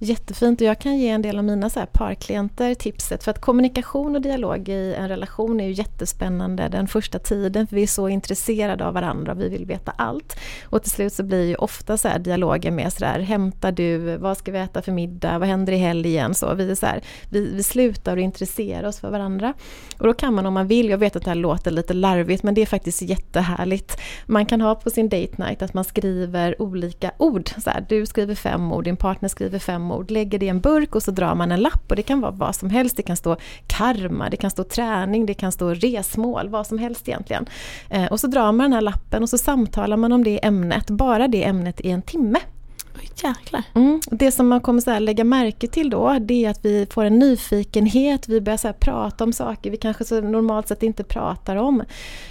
Jättefint, och jag kan ge en del av mina så här parklienter tipset, för att kommunikation och dialog i en relation är ju jättespännande den första tiden, för vi är så intresserade av varandra, vi vill veta allt, och till slut så blir ju ofta så här dialoger med så där, hämtar du, vad ska vi äta för middag, vad händer i helgen, så vi är så här, vi slutar att intressera oss för varandra. Och då kan man, om man vill, jag vet att det här låter lite larvigt, men det är faktiskt jättehärligt, man kan ha på sin date night att man skriver olika ord, så här, du skriver 5 ord, din partner skriver 5 ord, lägger det i en burk och så drar man en lapp, och det kan vara vad som helst, det kan stå karma, det kan stå träning, det kan stå resmål, vad som helst egentligen, och så drar man den här lappen och så samtalar man om det ämnet, bara det ämnet i en timme. Det som man kommer så här lägga märke till då, det är att vi får en nyfikenhet, vi börjar så här prata om saker vi kanske så normalt sett inte pratar om.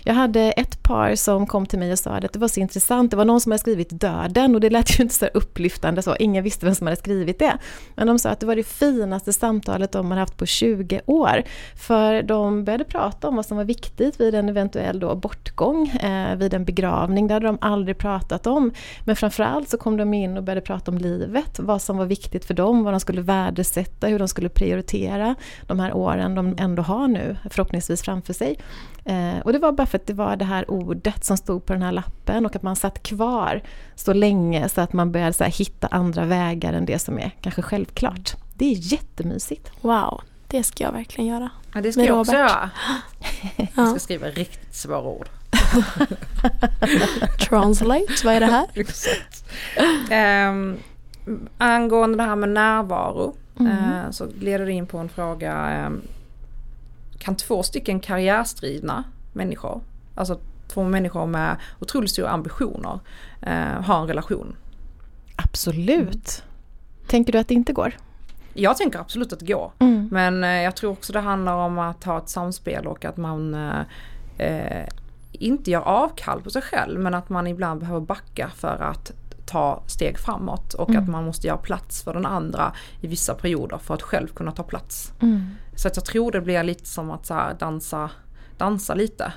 Jag hade ett par som kom till mig och sa att det var så intressant, det var någon som hade skrivit döden, och det lät ju inte så upplyftande, så ingen visste vem som hade skrivit det, men de sa att det var det finaste samtalet de hade haft på 20 år, för de började prata om vad som var viktigt vid en eventuell då bortgång, vid en begravning, det hade de aldrig pratat om, men framförallt så kom de in och började prata om livet, vad som var viktigt för dem, vad de skulle värdesätta, hur de skulle prioritera de här åren de ändå har nu, förhoppningsvis framför sig. Och det var bara för att det var det här ordet som stod på den här lappen, och att man satt kvar så länge så att man började så här hitta andra vägar än det som är kanske självklart. Det är jättemysigt. Wow, det ska jag verkligen göra. Ja, det ska jag också göra. Jag ska skriva riktigt svåra ord. Translate, vad är det här? Angående det här med närvaro, så leder det in på en fråga, kan 2 stycken karriärstrivna människor, alltså 2 människor med otroligt stora ambitioner, ha en relation? Absolut. Tänker du att det inte går? Jag tänker absolut att det går, men jag tror också det handlar om att ha ett samspel, och att man inte gör avkall på sig själv, men att man ibland behöver backa för att ta steg framåt, och att man måste göra plats för den andra i vissa perioder för att själv kunna ta plats. Så att jag tror det blir lite som att så här, dansa lite,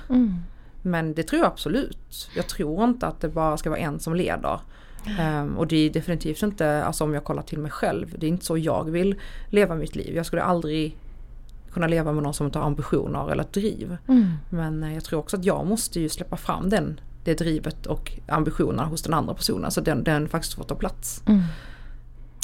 men det tror jag absolut. Jag tror inte att det bara ska vara en som leder. Och det är definitivt inte, alltså om jag kollar till mig själv, det är inte så jag vill leva mitt liv. Jag skulle aldrig kunna leva med någon som inte har ambitioner eller driv. Men jag tror också att jag måste ju släppa fram det drivet och ambitionerna hos den andra personen, så den faktiskt får ta plats.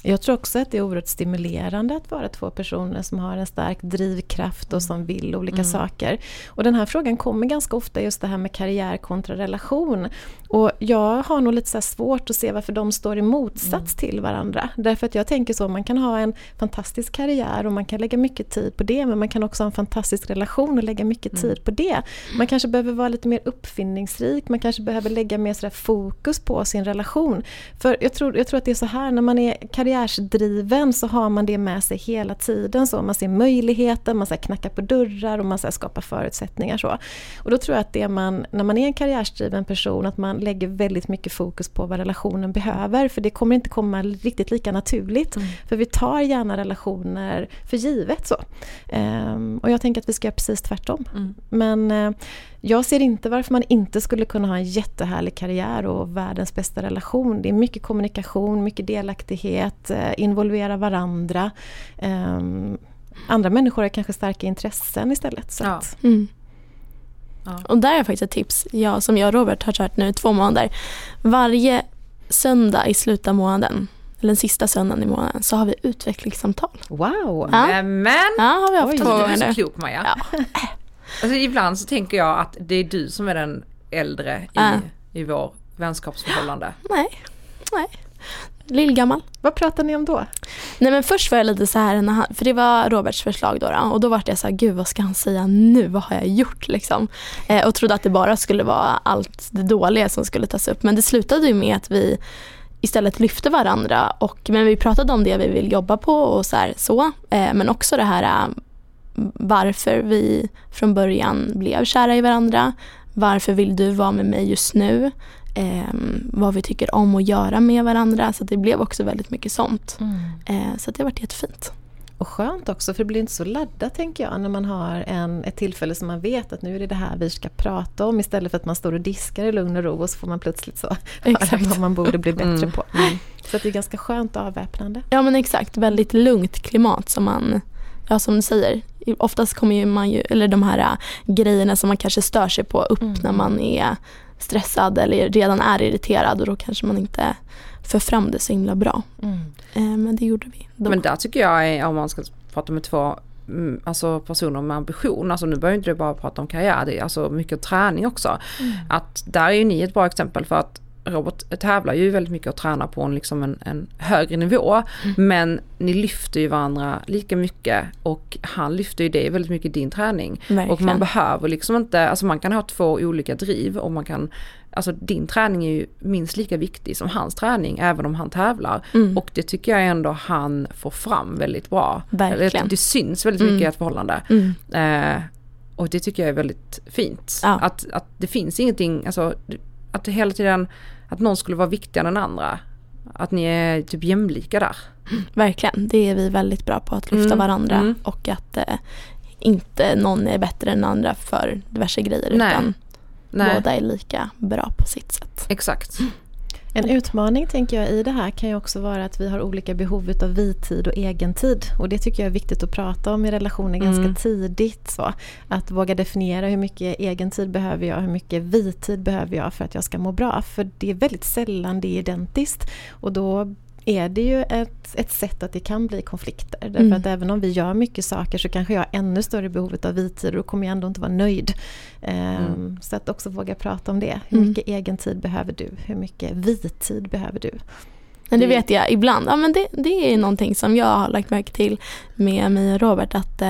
Jag tror också att det är oerhört stimulerande att vara 2 personer som har en stark drivkraft och som vill olika saker. Och den här frågan kommer ganska ofta, just det här med karriär kontra relation. Och jag har nog lite så här svårt att se varför de står i motsats till varandra. Därför att jag tänker så, man kan ha en fantastisk karriär och man kan lägga mycket tid på det, men man kan också ha en fantastisk relation och lägga mycket tid på det. Man kanske behöver vara lite mer uppfinningsrik, man kanske behöver lägga mer så där fokus på sin relation. För jag tror att det är så här, när man är karriärsdriven så har man det med sig hela tiden, så man ser möjligheter, man så här knackar på dörrar och man så här skapar förutsättningar så. Och då tror jag att det man, när man är en karriärsdriven person, att man lägger väldigt mycket fokus på vad relationen behöver, för det kommer inte komma riktigt lika naturligt, för vi tar gärna relationer för givet så. Och jag tänker att vi ska göra precis tvärtom. Men jag ser inte varför man inte skulle kunna ha en jättehärlig karriär och världens bästa relation. Det är mycket kommunikation, mycket delaktighet, involvera varandra. Andra människor har kanske starka intressen istället. Så att. Ja. Och där är faktiskt ett tips som jag och Robert har kört nu 2 månader. Varje söndag i slutet av månaden, eller den sista söndagen i månaden, så har vi utvecklingssamtal. Wow! Ja. Men har vi haft. Oj, 2 gånger. Du är så klok, Maja. Ja. Alltså, ibland så tänker jag att det är du som är den äldre i vår vänskapsförhållande. Nej. Lillgammal. Vad pratar ni om då? Nej, men först var jag lite så här, för det var Roberts förslag då, och då var jag så här, gud vad ska han säga nu? Vad har jag gjort liksom? Och trodde att det bara skulle vara allt det dåliga som skulle tas upp. Men det slutade ju med att vi istället lyfte varandra, men vi pratade om det vi vill jobba på och så. Men också det här, varför vi från början blev kära i varandra, varför vill du vara med mig just nu, vad vi tycker om att göra med varandra, så att det blev också väldigt mycket sånt. Så att det har varit jättefint. Och skönt också, för det blir inte så laddat, tänker jag, när man har ett tillfälle som man vet att nu är det här vi ska prata om, istället för att man står och diskar i lugn och ro och så får man plötsligt så höra vad man borde bli bättre på. Mm. Så att det är ganska skönt och avväpnande. Ja, men exakt. Väldigt lugnt klimat som man, ja, som du säger. Oftast kommer ju man ju, eller de här grejerna som man kanske stör sig på upp när man är stressad eller redan är irriterad, och då kanske man inte för fram det så himla bra. Men det gjorde vi då. Men där tycker jag, om man ska prata med två alltså personer med ambition, alltså nu börjar inte du bara prata om karriär, det är alltså mycket träning också. Att där är ju ni ett bra exempel, för att Robert tävlar ju väldigt mycket och tränar på en högre nivå, men ni lyfter ju varandra lika mycket, och han lyfter ju dig väldigt mycket i din träning. Verkligen. Och man behöver liksom inte, alltså man kan ha två olika driv, och man kan, alltså din träning är ju minst lika viktig som hans träning, även om han tävlar. Och det tycker jag ändå han får fram väldigt bra. Verkligen. Det syns väldigt mycket i ett förhållande. Och det tycker jag är väldigt fint. Ja. Att det finns ingenting, alltså att hela tiden att någon skulle vara viktigare än andra. Att ni är typ jämlika där. Verkligen, det är vi väldigt bra på, att lyfta varandra och att inte någon är bättre än andra för diverse grejer. Nej. Utan båda är lika bra på sitt sätt. Exakt. En utmaning, tänker jag, i det här kan ju också vara att vi har olika behov av vi-tid och egentid. Och det tycker jag är viktigt att prata om i relationer ganska tidigt. Så. Att våga definiera hur mycket egentid behöver jag, hur mycket vi-tid behöver jag för att jag ska må bra. För det är väldigt sällan det är identiskt. Och då är det ju ett sätt att det kan bli konflikter. Därför att även om vi gör mycket saker så kanske jag har ännu större behovet av vi-tid, och då kommer jag ändå inte vara nöjd. Så att också våga prata om det. Hur mycket egen tid behöver du? Hur mycket vi-tid behöver du? Men det vet jag ibland. Ja, men det är någonting som jag har lagt märke till med mig och Robert, att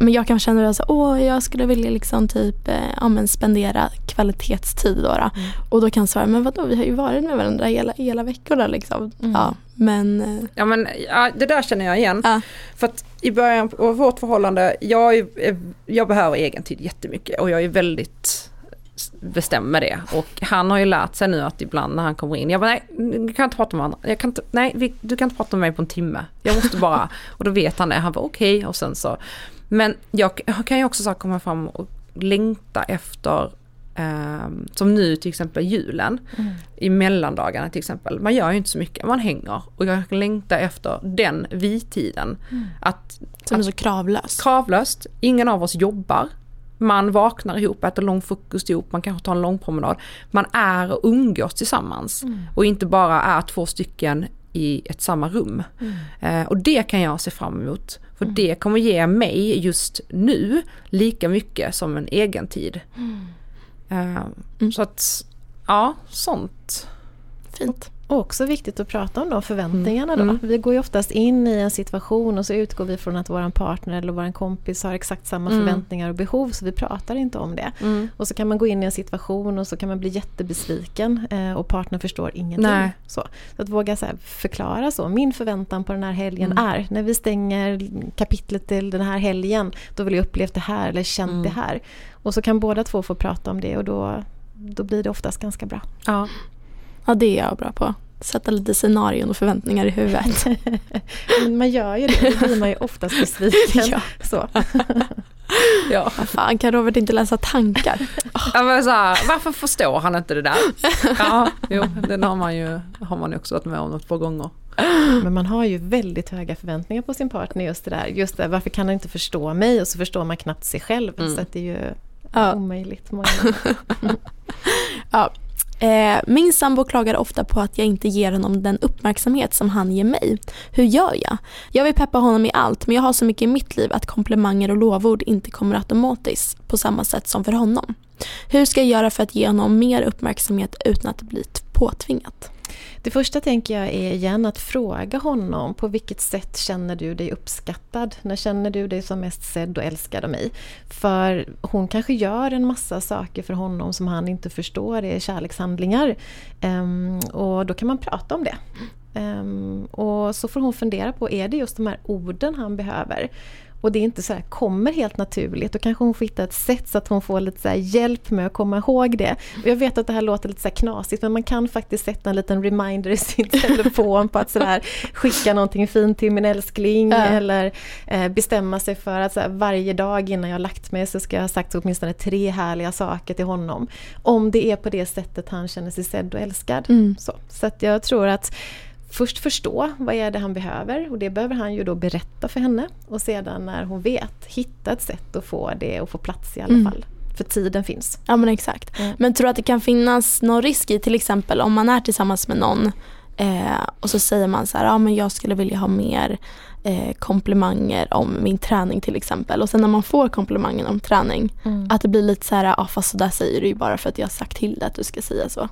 men jag kan känna att jag skulle vilja liksom typ spendera kvalitetstid då. Och då kan jag svara, men vadå, vi har ju varit med varandra hela veckorna liksom. Ja, det där känner jag igen. För att i början av vårt förhållande, jag behöver egen tid jättemycket, och jag är väldigt bestämd med det, och han har ju lärt sig nu att ibland när han kommer in, jag bara, nej, kan inte prata med varandra. Jag kan inte, nej, du kan inte prata med mig på en timme, jag måste bara, och då vet han det, han var okej, och sen så. Men jag kan ju också så komma fram och längta efter, som nu till exempel julen, i mellandagarna till exempel. Man gör ju inte så mycket, man hänger. Och jag kan längta efter den vi-tiden. Som är så kravlöst. Kravlöst, ingen av oss jobbar. Man vaknar ihop, äter lång frukost ihop, man kanske tar en lång promenad. Man är och umgås tillsammans. Och inte bara är två stycken i ett samma rum. Och det kan jag se fram emot. För det kommer ge mig just nu lika mycket som en egen tid. Så att, ja, sånt. Fint. Och också viktigt att prata om de förväntningarna då. Vi går ju oftast in i en situation och så utgår vi från att vår partner eller vår kompis har exakt samma förväntningar och behov, så vi pratar inte om det. Och så kan man gå in i en situation och så kan man bli jättebesviken och partnern förstår ingenting. Så att våga så här förklara så. Min förväntan på den här helgen är, när vi stänger kapitlet till den här helgen, då vill jag uppleva det här eller känt det här. Och så kan båda två få prata om det, och då blir det oftast ganska bra. Ja, det är jag bra på. Sätta lite scenarion och förväntningar i huvudet. Men man gör ju det. Då blir man ju oftast besviken. Så. Ja. Fan, kan Robert inte läsa tankar? Ja, men så här, varför förstår han inte det där? Ja, jo, den har man ju också varit med om något par gånger. Men man har ju väldigt höga förväntningar på sin partner, just det där. Just det, varför kan han inte förstå mig? Och så förstår man knappt sig själv. Så att det är ju omöjligt. Ja. Min sambo klagar ofta på att jag inte ger honom den uppmärksamhet som han ger mig. Hur gör jag? Jag vill peppa honom i allt, men jag har så mycket i mitt liv att komplimanger och lovord inte kommer automatiskt på samma sätt som för honom. Hur ska jag göra för att ge honom mer uppmärksamhet utan att det blir påtvingat? Det första, tänker jag, är igen att fråga honom: på vilket sätt känner du dig uppskattad? När känner du dig som mest sedd och älskad av mig? För hon kanske gör en massa saker för honom som han inte förstår, det är kärlekshandlingar. Och då kan man prata om det. Och så får hon fundera på, är det just de här orden han behöver? Och det är inte så här, kommer helt naturligt. Och kanske hon får hitta ett sätt så att hon får lite så här hjälp med att komma ihåg det. Och jag vet att det här låter lite så här knasigt, men man kan faktiskt sätta en liten reminder i sin telefon på att så där, skicka någonting fint till min älskling. Eller bestämma sig för att så här, varje dag innan jag har lagt mig så ska jag ha sagt åtminstone 3 härliga saker till honom. Om det är på det sättet han känner sig sedd och älskad. Mm. Så att jag tror att först förstå vad är det han behöver, och det behöver han ju då berätta för henne, och sedan när hon vet hitta ett sätt att få det och få plats i alla fall, för tiden finns. Ja men exakt. Men tror du att det kan finnas någon risk i till exempel om man är tillsammans med någon och så säger man så här, ja men jag skulle vilja ha mer komplimanger om min träning till exempel, och sen när man får komplimangen om träning att det blir lite så här, ja fast så där säger du ju bara för att jag har sagt till dig att du ska säga så.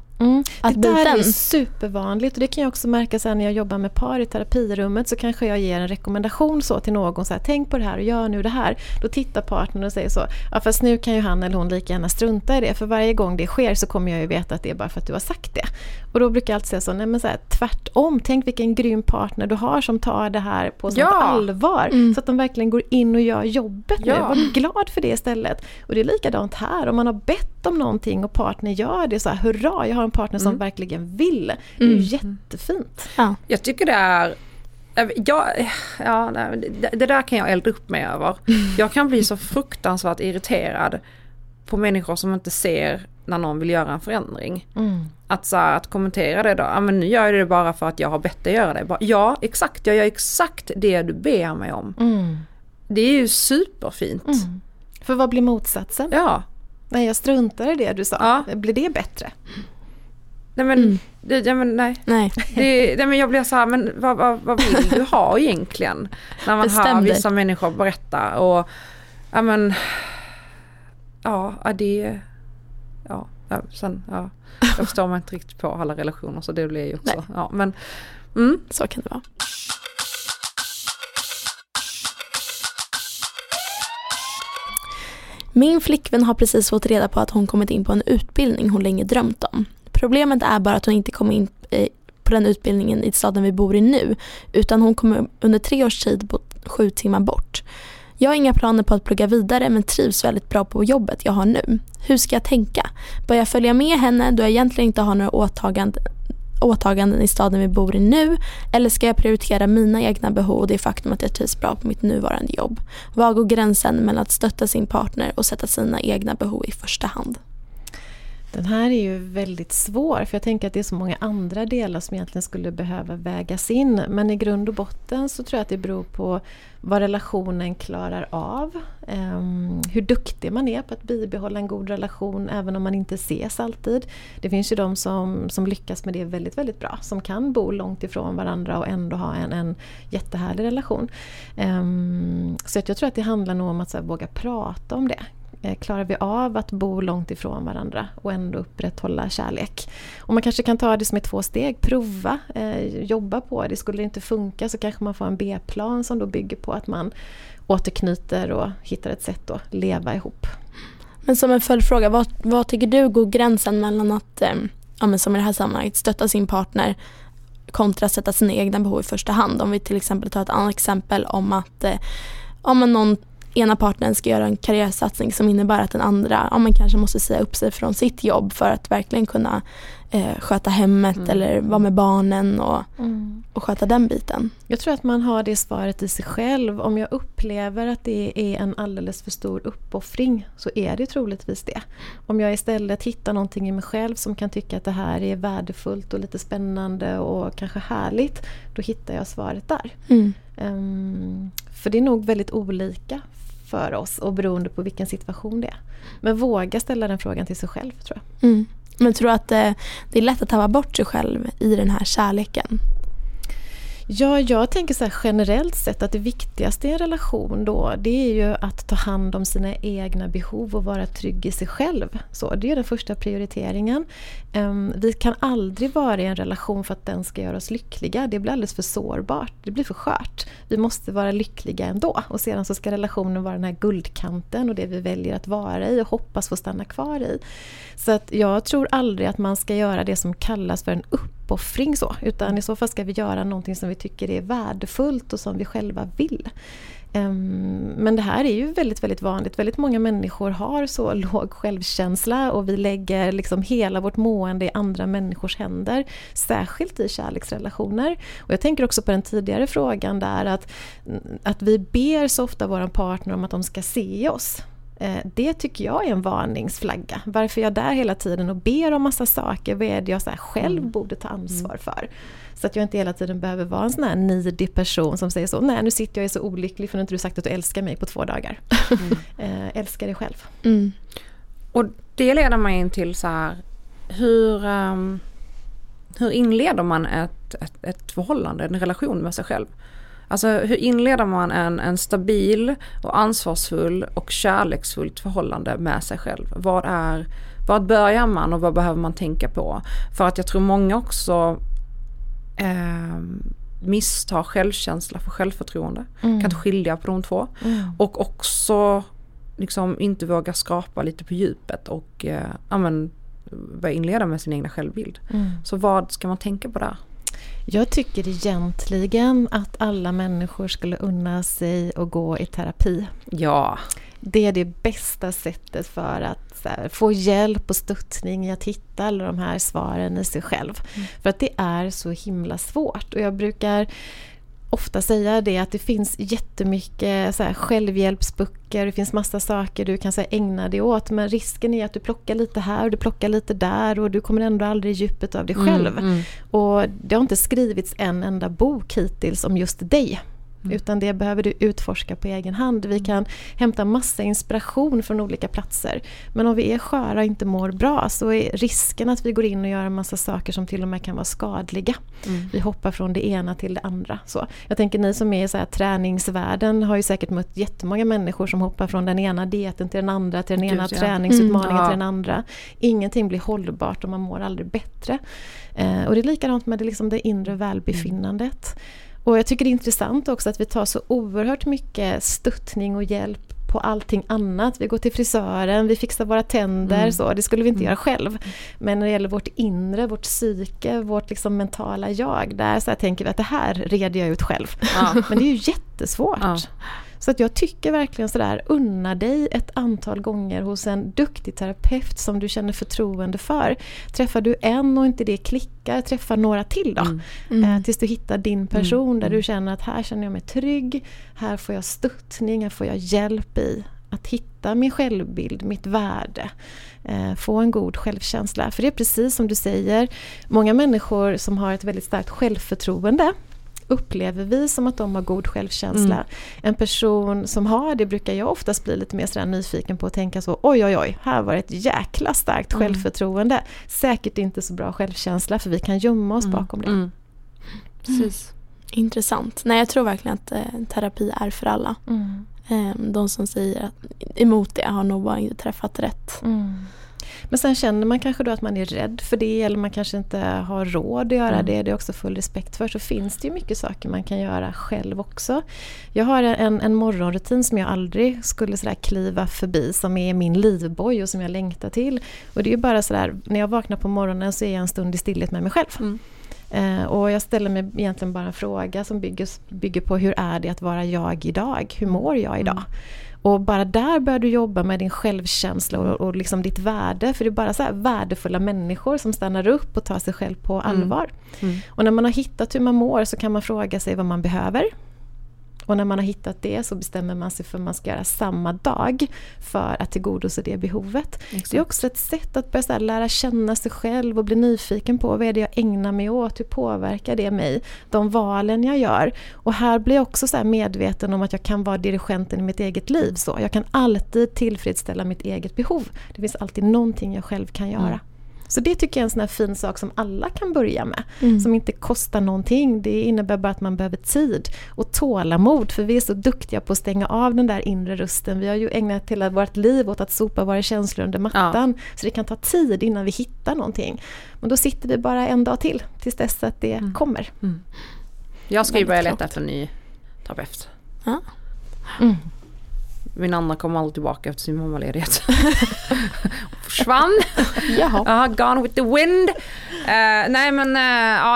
Att det där är supervanligt, och det kan jag också märka så här, när jag jobbar med par i terapirummet så kanske jag ger en rekommendation så till någon så här, tänk på det här och gör nu det här. Då tittar partnern och säger så, ja fast nu kan ju han eller hon lika gärna strunta i det, för varje gång det sker så kommer jag ju veta att det är bara för att du har sagt det. Och då brukar jag alltid säga så, nej men så här, tvärtom, tänk vilken grym partner du har som tar det här på sånt allvar, så att de verkligen går in och gör jobbet nu, var glad för det istället. Och det är likadant här, om man har bett om någonting och partner gör det, så här, hurra, jag har en partner som verkligen vill. Det är ju jättefint. Ja. Jag tycker det är det där kan jag elda upp mig över. Jag kan bli så fruktansvärt irriterad på människor som inte ser när någon vill göra en förändring. Att, så här, att kommentera det då. Ja, men nu gör jag det bara för att jag har bett dig göra det. Bara, ja, exakt. Jag gör exakt det du ber mig om. Det är ju superfint. För vad blir motsatsen? Ja. Nej, jag struntar i det du sa. Ja. Blir det bättre? Nej, men, nej. Men jag blir så här, men vad vill du ha egentligen? När man hör vissa människor berätta. Och, ja, men... Ja, det... Ja, sen, ja. Jag förstår mig inte riktigt på alla relationer, så det blir ju också. Ja, men, så kan det vara. Min flickvän har precis fått reda på att hon kommit in på en utbildning hon länge drömt om. Problemet är bara att hon inte kom in på den utbildningen i staden vi bor i nu, utan hon kommer under 3 års tid på 7 timmar bort. Jag har inga planer på att plugga vidare, men trivs väldigt bra på jobbet jag har nu. Hur ska jag tänka? Bör jag följa med henne då jag egentligen inte har några åtaganden i staden vi bor i nu? Eller ska jag prioritera mina egna behov och det faktum att jag trivs bra på mitt nuvarande jobb? Var går gränsen mellan att stötta sin partner och sätta sina egna behov i första hand? Den här är ju väldigt svår, för jag tänker att det är så många andra delar som egentligen skulle behöva vägas in. Men i grund och botten så tror jag att det beror på vad relationen klarar av. Hur duktig man är på att bibehålla en god relation även om man inte ses alltid. Det finns ju de som lyckas med det väldigt, väldigt bra. Som kan bo långt ifrån varandra och ändå ha en jättehärlig relation. Så att jag tror att det handlar nog om att så här, våga prata om det. Klarar vi av att bo långt ifrån varandra och ändå upprätthålla kärlek? Och man kanske kan ta det som 2 steg. Prova, jobba på det. Skulle det inte funka så kanske man får en B-plan som då bygger på att man återknyter och hittar ett sätt att leva ihop. Men som en följdfråga, vad tycker du går gränsen mellan att, ja, men som i det här sammanhanget, stötta sin partner kontra sätta sina egna behov i första hand? Om vi till exempel tar ett annat exempel om att om någon... ena partnern ska göra en karriärsatsning som innebär att den andra man kanske måste säga upp sig från sitt jobb för att verkligen kunna sköta hemmet eller vara med barnen och sköta den biten. Jag tror att man har det svaret i sig själv. Om jag upplever att det är en alldeles för stor uppoffring så är det troligtvis det. Om jag istället hittar någonting i mig själv som kan tycka att det här är värdefullt och lite spännande och kanske härligt, då hittar jag svaret där. För det är nog väldigt olika för oss och beroende på vilken situation det är. Men våga ställa den frågan till sig själv, tror jag. Men tror du att det är lätt att tappa bort sig själv i den här kärleken? Ja, jag tänker så här generellt sett att det viktigaste i en relation då, det är ju att ta hand om sina egna behov och vara trygg i sig själv. Så det är den första prioriteringen. Vi kan aldrig vara i en relation för att den ska göra oss lyckliga. Det blir alldeles för sårbart. Det blir för skört. Vi måste vara lyckliga ändå. Och sedan så ska relationen vara den här guldkanten och det vi väljer att vara i och hoppas få stanna kvar i. Så att jag tror aldrig att man ska göra det som kallas för en uppoffring så. Utan i så fall ska vi göra någonting som vi vi tycker är värdefullt och som vi själva vill. Men det här är ju väldigt, väldigt vanligt. Väldigt många människor har så låg självkänsla och vi lägger liksom hela vårt mående i andra människors händer, särskilt i kärleksrelationer. Och jag tänker också på den tidigare frågan där att vi ber så ofta vår partner om att de ska se oss. Det tycker jag är en varningsflagga. Varför jag där hela tiden och ber om massa saker, vad är det jag så här själv borde ta ansvar för? Så att jag inte hela tiden behöver vara en sån här nidig person som säger så, nej nu sitter jag är så olycklig för att inte du sagt att du älskar mig på 2 dagar. Älskar dig själv. Mm. Och det leder mig in till så här, hur inleder man ett förhållande, en relation med sig själv? Alltså hur inleder man en stabil och ansvarsfull och kärleksfullt förhållande med sig själv? Vad börjar man och vad behöver man tänka på? För att jag tror många också misstar självkänsla för självförtroende. Kan skilja på de två. Och också liksom inte våga skrapa lite på djupet och börja inleda med sin egna självbild. Så vad ska man tänka på där? Jag tycker egentligen att alla människor skulle unna sig och gå i terapi. Ja. Det är det bästa sättet för att här, få hjälp och stöttning i att hitta alla de här svaren i sig själv. För att det är så himla svårt. Och jag brukar ofta säga det att det finns jättemycket så här, självhjälpsböcker, det finns massa saker du kan så här, ägna dig åt, men risken är att du plockar lite här och du plockar lite där och du kommer ändå aldrig i djupet av dig själv. Och det har inte skrivits en enda bok hittills om just dig. Utan det behöver du utforska på egen hand. Vi kan hämta massa inspiration från olika platser. Men om vi är sköra och inte mår bra så är risken att vi går in och gör en massa saker som till och med kan vara skadliga. Vi hoppar från det ena till det andra. Så jag tänker ni som är i så här träningsvärlden har ju säkert mött jättemånga människor som hoppar från den ena dieten till den andra, till den ena träningsutmaningen till den andra. Ingenting blir hållbart och man mår aldrig bättre. Och det är likadant med det, liksom det inre välbefinnandet. Och jag tycker det är intressant också att vi tar så oerhört mycket stöttning och hjälp på allting annat. Vi går till frisören, vi fixar våra tänder, så. Det skulle vi inte göra själv. Men när det gäller vårt inre, vårt psyke, vårt liksom mentala jag, där så här tänker vi att det här reder jag ut själv. Men det är ju jättesvårt. Så att jag tycker verkligen sådär, unna dig ett antal gånger hos en duktig terapeut som du känner förtroende för. Träffar du en och inte det klickar, träffa några till då. Tills du hittar din person där du känner att här känner jag mig trygg, här får jag stöttning, här får jag hjälp i att hitta min självbild, mitt värde. Få en god självkänsla. För det är precis som du säger, många människor som har ett väldigt starkt självförtroende upplever vi som att de har god självkänsla. En person som har det brukar jag oftast bli lite mer sådär nyfiken på att tänka så, oj, här var det ett jäkla starkt självförtroende. Säkert inte så bra självkänsla för vi kan gömma oss bakom det. Precis. Intressant. Nej, jag tror verkligen att terapi är för alla. De som säger emot det har nog bara inte träffat rätt. Men sen känner man kanske då att man är rädd för det eller man kanske inte har råd att göra det. Det är också full respekt för. Så finns det ju mycket saker man kan göra själv också. Jag har en morgonrutin som jag aldrig skulle sådär kliva förbi som är min livboj och som jag längtar till. Och det är ju bara sådär, när jag vaknar på morgonen så är jag en stund i stillhet med mig själv. Och jag ställer mig egentligen bara en fråga som bygger på hur är det att vara jag idag? Hur mår jag idag? Och bara där börjar du jobba med din självkänsla och liksom ditt värde. För det är bara så här värdefulla människor som stannar upp och tar sig själv på allvar. Och när man har hittat hur man mår så kan man fråga sig vad man behöver. Och när man har hittat det så bestämmer man sig för att man ska göra samma dag för att tillgodose det behovet. Exakt. Det är också ett sätt att börja så här lära känna sig själv och bli nyfiken på vad är det jag ägnar mig åt, hur påverkar det mig, de valen jag gör. Och här blir jag också så här medveten om att jag kan vara dirigenten i mitt eget liv. Så jag kan alltid tillfredsställa mitt eget behov. Det finns alltid någonting jag själv kan göra. Så det tycker jag är en sån här fin sak som alla kan börja med. Som inte kostar någonting. Det innebär bara att man behöver tid och tålamod. För vi är så duktiga på att stänga av den där inre rösten. Vi har ju ägnat hela vårt liv åt att sopa våra känslor under mattan. Så det kan ta tid innan vi hittar någonting. Men då sitter vi bara en dag till. Tills dess att det kommer. Jag ska ju börja leta efter en ny terapeut. Min Anna kom aldrig tillbaka efter sin mammaledighet. Försvann. Gone with the wind.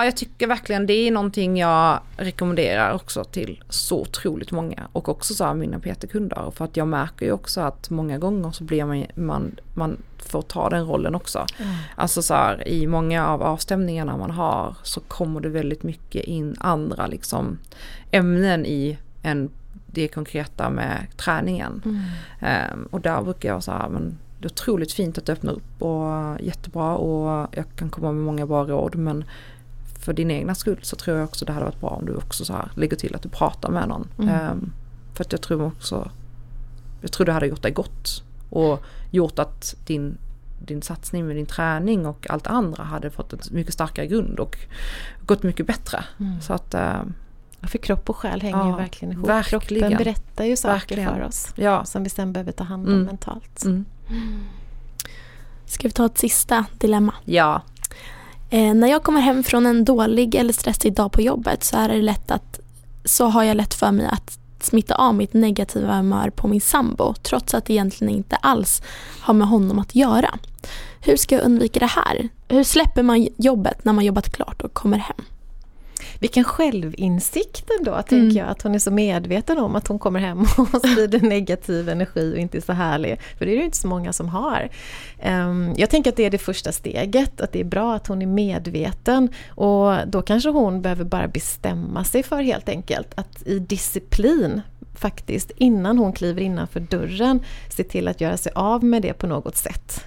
Jag tycker verkligen det är någonting jag rekommenderar också till så otroligt många. Och också så här mina PT-kunder. För att jag märker ju också att många gånger så blir man får ta den rollen också. Mm. Alltså så här, i många av avstämningarna man har så kommer det väldigt mycket in andra liksom ämnen i en det konkreta med träningen. Mm. Och där brukar jag säga, men det är otroligt fint att öppna upp och jättebra och jag kan komma med många bra råd, men för din egna skull så tror jag också det hade varit bra om du också så här lägger till att du pratar med någon. Mm. För att jag tror det hade gjort dig gott och gjort att din satsning med din träning och allt andra hade fått en mycket starkare grund och gått mycket bättre. Mm. Så att för kropp och själ hänger ju verkligen ihop. Verkligen. Kroppen berättar ju saker för oss som vi sen behöver ta hand om mentalt. Mm. Ska vi ta ett sista dilemma? Ja. När jag kommer hem från en dålig eller stressig dag på jobbet så har jag lätt för mig att smitta av mitt negativa humör på min sambo, trots att det egentligen inte alls har med honom att göra. Hur ska jag undvika det här? Hur släpper man jobbet när man jobbat klart och kommer hem? Vilken självinsikt ändå, tänker jag, att hon är så medveten om att hon kommer hem och sprider negativ energi och inte är så härlig. För det är ju inte så många som har. Jag tänker att det är det första steget, att det är bra att hon är medveten. Och då kanske hon behöver bara bestämma sig för helt enkelt att i disciplin faktiskt innan hon kliver innanför dörren se till att göra sig av med det på något sätt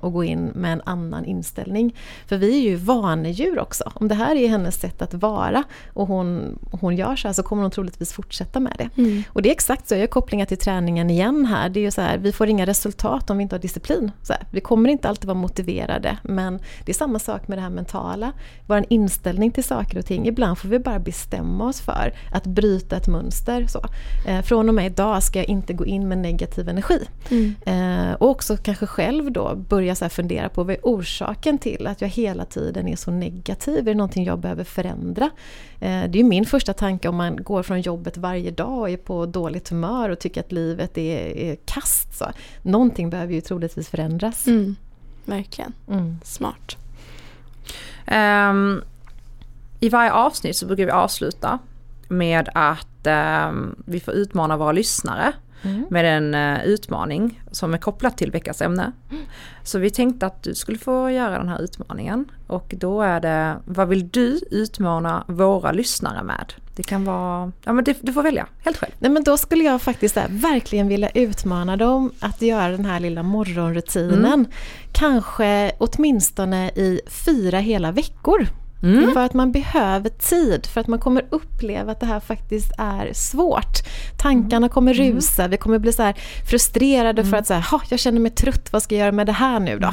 och gå in med en annan inställning. För vi är ju vanedjur också. Om det här är hennes sätt att vara och hon gör så här, så kommer hon troligtvis fortsätta med det. Mm. Och det är exakt så, jag gör kopplingar till träningen igen här. Det är ju så här, vi får inga resultat om vi inte har disciplin. Så här, vi kommer inte alltid vara motiverade, men det är samma sak med det här mentala. Vår inställning till saker och ting. Ibland får vi bara bestämma oss för att bryta ett mönster så. Från och med idag ska jag inte gå in med negativ energi. Mm. Och också kanske själv då börja så här fundera på vad är orsaken till att jag hela tiden är så negativ. Är det någonting jag behöver förändra? Det är ju min första tanke om man går från jobbet varje dag och är på dåligt humör och tycker att livet är kast. Så. Någonting behöver ju troligtvis förändras. Mm. Verkligen. Mm. Smart. I varje avsnitt så brukar vi avsluta med att vi får utmana våra lyssnare med en utmaning som är kopplad till veckans ämne. Mm. Så vi tänkte att du skulle få göra den här utmaningen. Och då är det, vad vill du utmana våra lyssnare med? Det kan vara, men du får välja helt själv. Nej, men då skulle jag faktiskt verkligen vilja utmana dem att göra den här lilla morgonrutinen. Kanske åtminstone i 4 hela veckor. Mm. För att man behöver tid, för att man kommer uppleva att det här faktiskt är svårt. Tankarna kommer rusa, vi kommer bli så här frustrerade för att så här, jag känner mig trött, vad ska jag göra med det här nu då?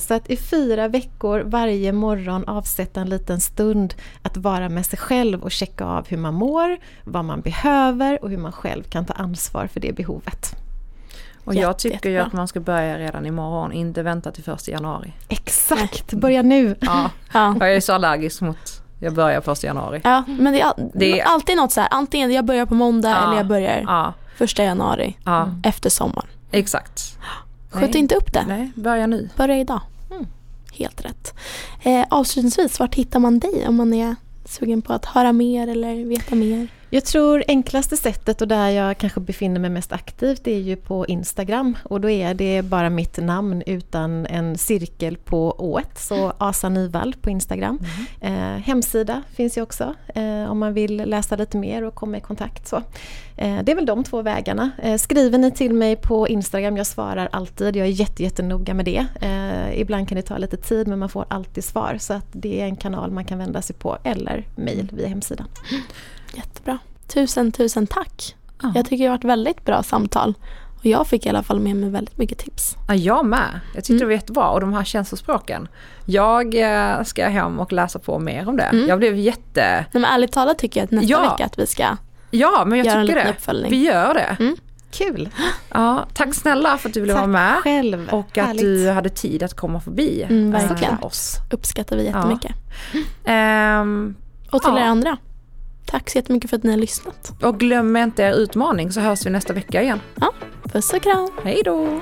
Så att i 4 veckor varje morgon avsätta en liten stund att vara med sig själv och checka av hur man mår, vad man behöver och hur man själv kan ta ansvar för det behovet. Och jag tycker ju att man ska börja redan imorgon, inte vänta till 1 januari. Exakt, börja nu. Ja. Jag är så allergisk mot jag börjar 1 januari. Ja, men det är alltid något så här, antingen jag börjar på måndag eller jag börjar 1 januari efter sommaren. Exakt. Skjut inte upp det. Nej, börja nu. Börja idag. Mm. Helt rätt. Avslutningsvis, vart hittar man dig om man är sugen på att höra mer eller veta mer? Jag tror enklaste sättet och där jag kanske befinner mig mest aktivt är ju på Instagram. Och då är det bara mitt namn utan en cirkel på ået. Så Åsa Nyvall på Instagram. Hemsida finns ju också om man vill läsa lite mer och komma i kontakt. Så. Det är väl de 2 vägarna. Skriver ni till mig på Instagram, jag svarar alltid. Jag är jättenoga med det. Ibland kan det ta lite tid men man får alltid svar. Så att det är en kanal man kan vända sig på eller mejl via hemsidan. Jättebra. Tusen tack. Jag tycker det har varit väldigt bra samtal. Och jag fick i alla fall med mig väldigt mycket tips. Ja, jag med. Jag tyckte det var jättebra. Och de här känslospråken. Jag ska hem och läsa på mer om det. Jag blev Nej, men ärligt talat tycker jag att nästa vecka att vi ska göra en liten uppföljning. Vi gör det. Mm. Kul. Ja, tack snälla för att du ville vara med. Själv. Och att du hade tid att komma förbi. Verkligen. Oss. Uppskattar vi jättemycket. Och till er andra. Tack så jättemycket för att ni har lyssnat. Och glöm inte er utmaning, så hörs vi nästa vecka igen. Ja, puss och kram. Hej då!